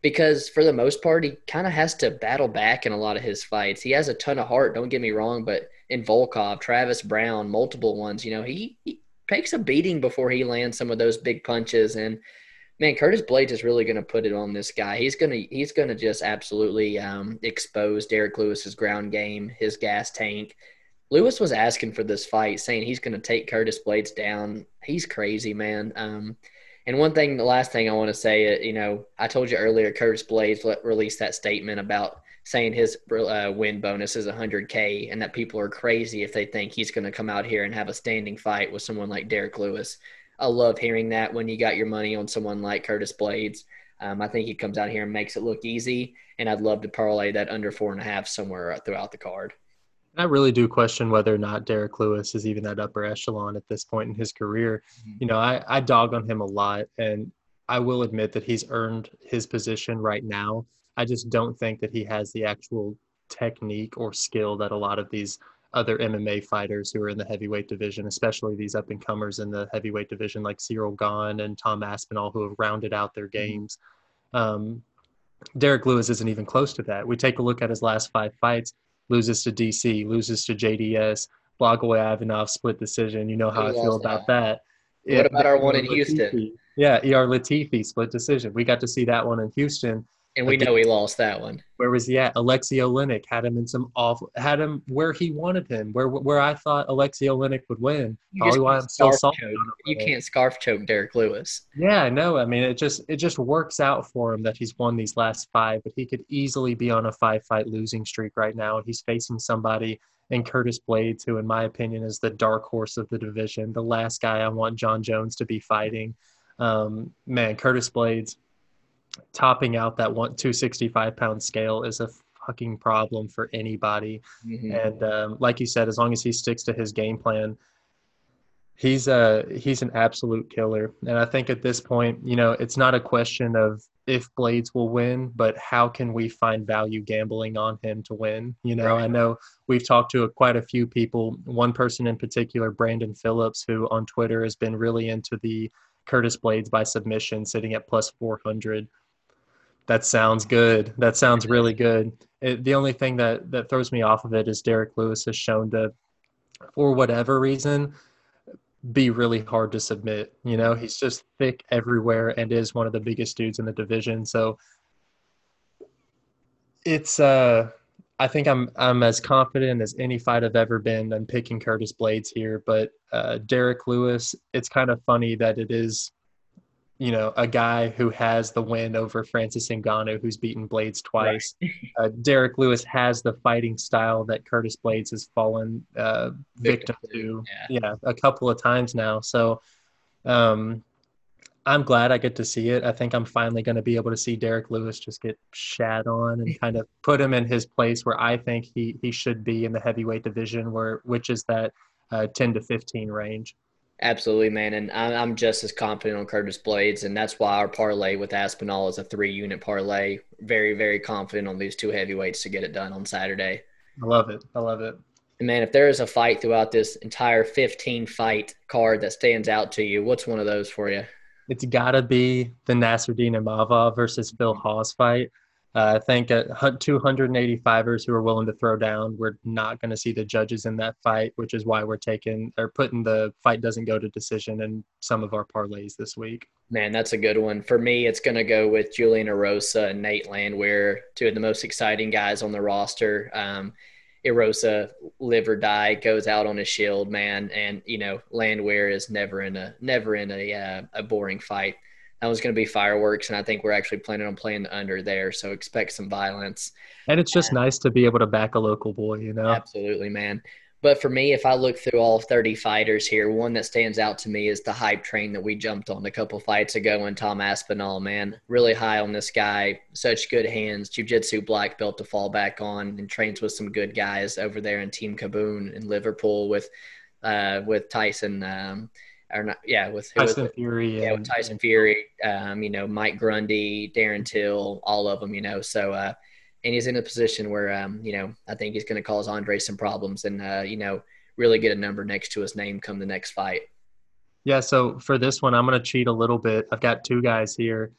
Because for the most part, he kind of has to battle back in a lot of his fights. He has a ton of heart, don't get me wrong, but in Volkov, Travis Brown, multiple ones, you know, he takes a beating before he lands some of those big punches. And, man, Curtis Blaydes is really going to put it on this guy. He's gonna just absolutely expose Derrick Lewis's ground game, his gas tank. Lewis was asking for this fight, saying he's going to take Curtis Blaydes down. He's crazy, man. And the last thing I want to say, you know, I told you earlier, Curtis Blaydes released that statement about saying his win bonus is $100K, and that people are crazy if they think he's going to come out here and have a standing fight with someone like Derrick Lewis. I love hearing that when you got your money on someone like Curtis Blaydes. I think he comes out here and makes it look easy, and I'd love to parlay that under 4.5 somewhere throughout the card. I really do question whether or not Derrick Lewis is even that upper echelon at this point in his career. Mm-hmm. You know, I dog on him a lot, and I will admit that he's earned his position right now. I just don't think that he has the actual technique or skill that a lot of these other MMA fighters who are in the heavyweight division, especially these up-and-comers in the heavyweight division like Ciryl Gane and Tom Aspinall, who have rounded out their games. Derrick Lewis isn't even close to that. We take a look at his last 5 fights. Loses to DC, loses to JDS, Blagoy Ivanov, split decision. You know how I feel about that. What about our one in Houston? Yeah, ER Latifi, split decision. We got to see that one in Houston. And we know he lost that one. Where was he at? Alexei Oleinik had him in some awful – had him where he wanted him, where I thought Alexei Oleinik would win. Probably why I'm so salty. You can't scarf choke Derrick Lewis. Yeah, no. I mean, it just works out for him that he's won these last 5, but he could easily be on a 5-fight losing streak right now, and he's facing somebody in Curtis Blaydes, who, in my opinion, is the dark horse of the division, the last guy I want John Jones to be fighting. Curtis Blaydes – topping out that 265-pound scale is a fucking problem for anybody. Mm-hmm. And like you said, as long as he sticks to his game plan, he's an absolute killer. And I think at this point, you know, it's not a question of if Blaydes will win, but how can we find value gambling on him to win? You know, right. I know we've talked to quite a few people, one person in particular, Brandon Phillips, who on Twitter has been really into the Curtis Blaydes by submission sitting at plus 400. That sounds good. That sounds really good. The only thing that throws me off of it is Derrick Lewis has shown to, for whatever reason, be really hard to submit. You know, he's just thick everywhere and is one of the biggest dudes in the division. So it's I think I'm as confident as any fight I've ever been in picking Curtis Blaydes here. But Derrick Lewis, it's kind of funny that it is, you know, a guy who has the win over Francis Ngannou, who's beaten Blaydes twice. Right. Derrick Lewis has the fighting style that Curtis Blaydes has fallen victim to, yeah, a couple of times now. So I'm glad I get to see it. I think I'm finally going to be able to see Derrick Lewis just get shat on and kind of put him in his place where I think he should be in the heavyweight division, which is that 10 to 15 range. Absolutely, man. And I'm just as confident on Curtis Blaydes, and that's why our parlay with Aspinall is a 3-unit parlay. Very, very confident on these two heavyweights to get it done on Saturday. I love it. I love it. And, man, if there is a fight throughout this entire 15-fight card that stands out to you, what's one of those for you? It's got to be the Nasruddin Imavov versus Phil Hawes fight. I think 285ers who are willing to throw down, we're not going to see the judges in that fight, which is why we're putting the fight doesn't go to decision in some of our parlays this week. Man, that's a good one. For me, it's going to go with Julian Erosa and Nate Landwehr, two of the most exciting guys on the roster. Erosa, live or die, goes out on his shield, man. And, you know, Landwehr is never in a boring fight. That was going to be fireworks, and I think we're actually planning on playing the under there, so expect some violence. And it's just nice to be able to back a local boy, you know? Absolutely, man. But for me, if I look through all 30 fighters here, one that stands out to me is the hype train that we jumped on a couple fights ago in Tom Aspinall, man. Really high on this guy. Such good hands. Jiu-Jitsu black belt to fall back on, and trains with some good guys over there in Team Kaboon in Liverpool with Tyson with Tyson Fury, you know, Mike Grundy, Darren Till, all of them, you know. So, and he's in a position where, you know, I think he's going to cause Andre some problems and, you know, really get a number next to his name come the next fight. Yeah. So for this one, I'm going to cheat a little bit. I've got two guys here,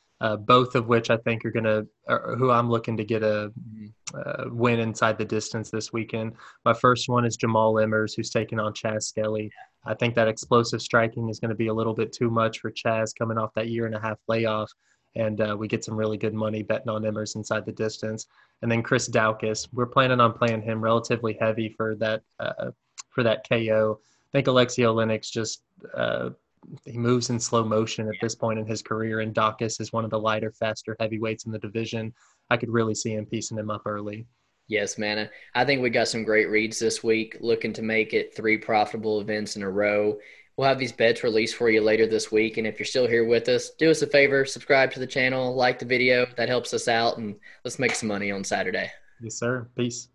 both of which I think are going to, who I'm looking to get a win inside the distance this weekend. My first one is Jamall Emmers, who's taking on Chaz Skelly. I think that explosive striking is going to be a little bit too much for Chaz coming off that 1.5-year layoff, and we get some really good money betting on Emmers inside the distance. And then Chris Daukaus, we're planning on playing him relatively heavy for that KO. I think Alexei Oleinik just he moves in slow motion at this point in his career, and Daukaus is one of the lighter, faster heavyweights in the division. I could really see him piecing him up early. Yes, man. I think we got some great reads this week, looking to make it 3 profitable events in a row. We'll have these bets released for you later this week. And if you're still here with us, do us a favor, subscribe to the channel, like the video. That helps us out, and let's make some money on Saturday. Yes, sir. Peace.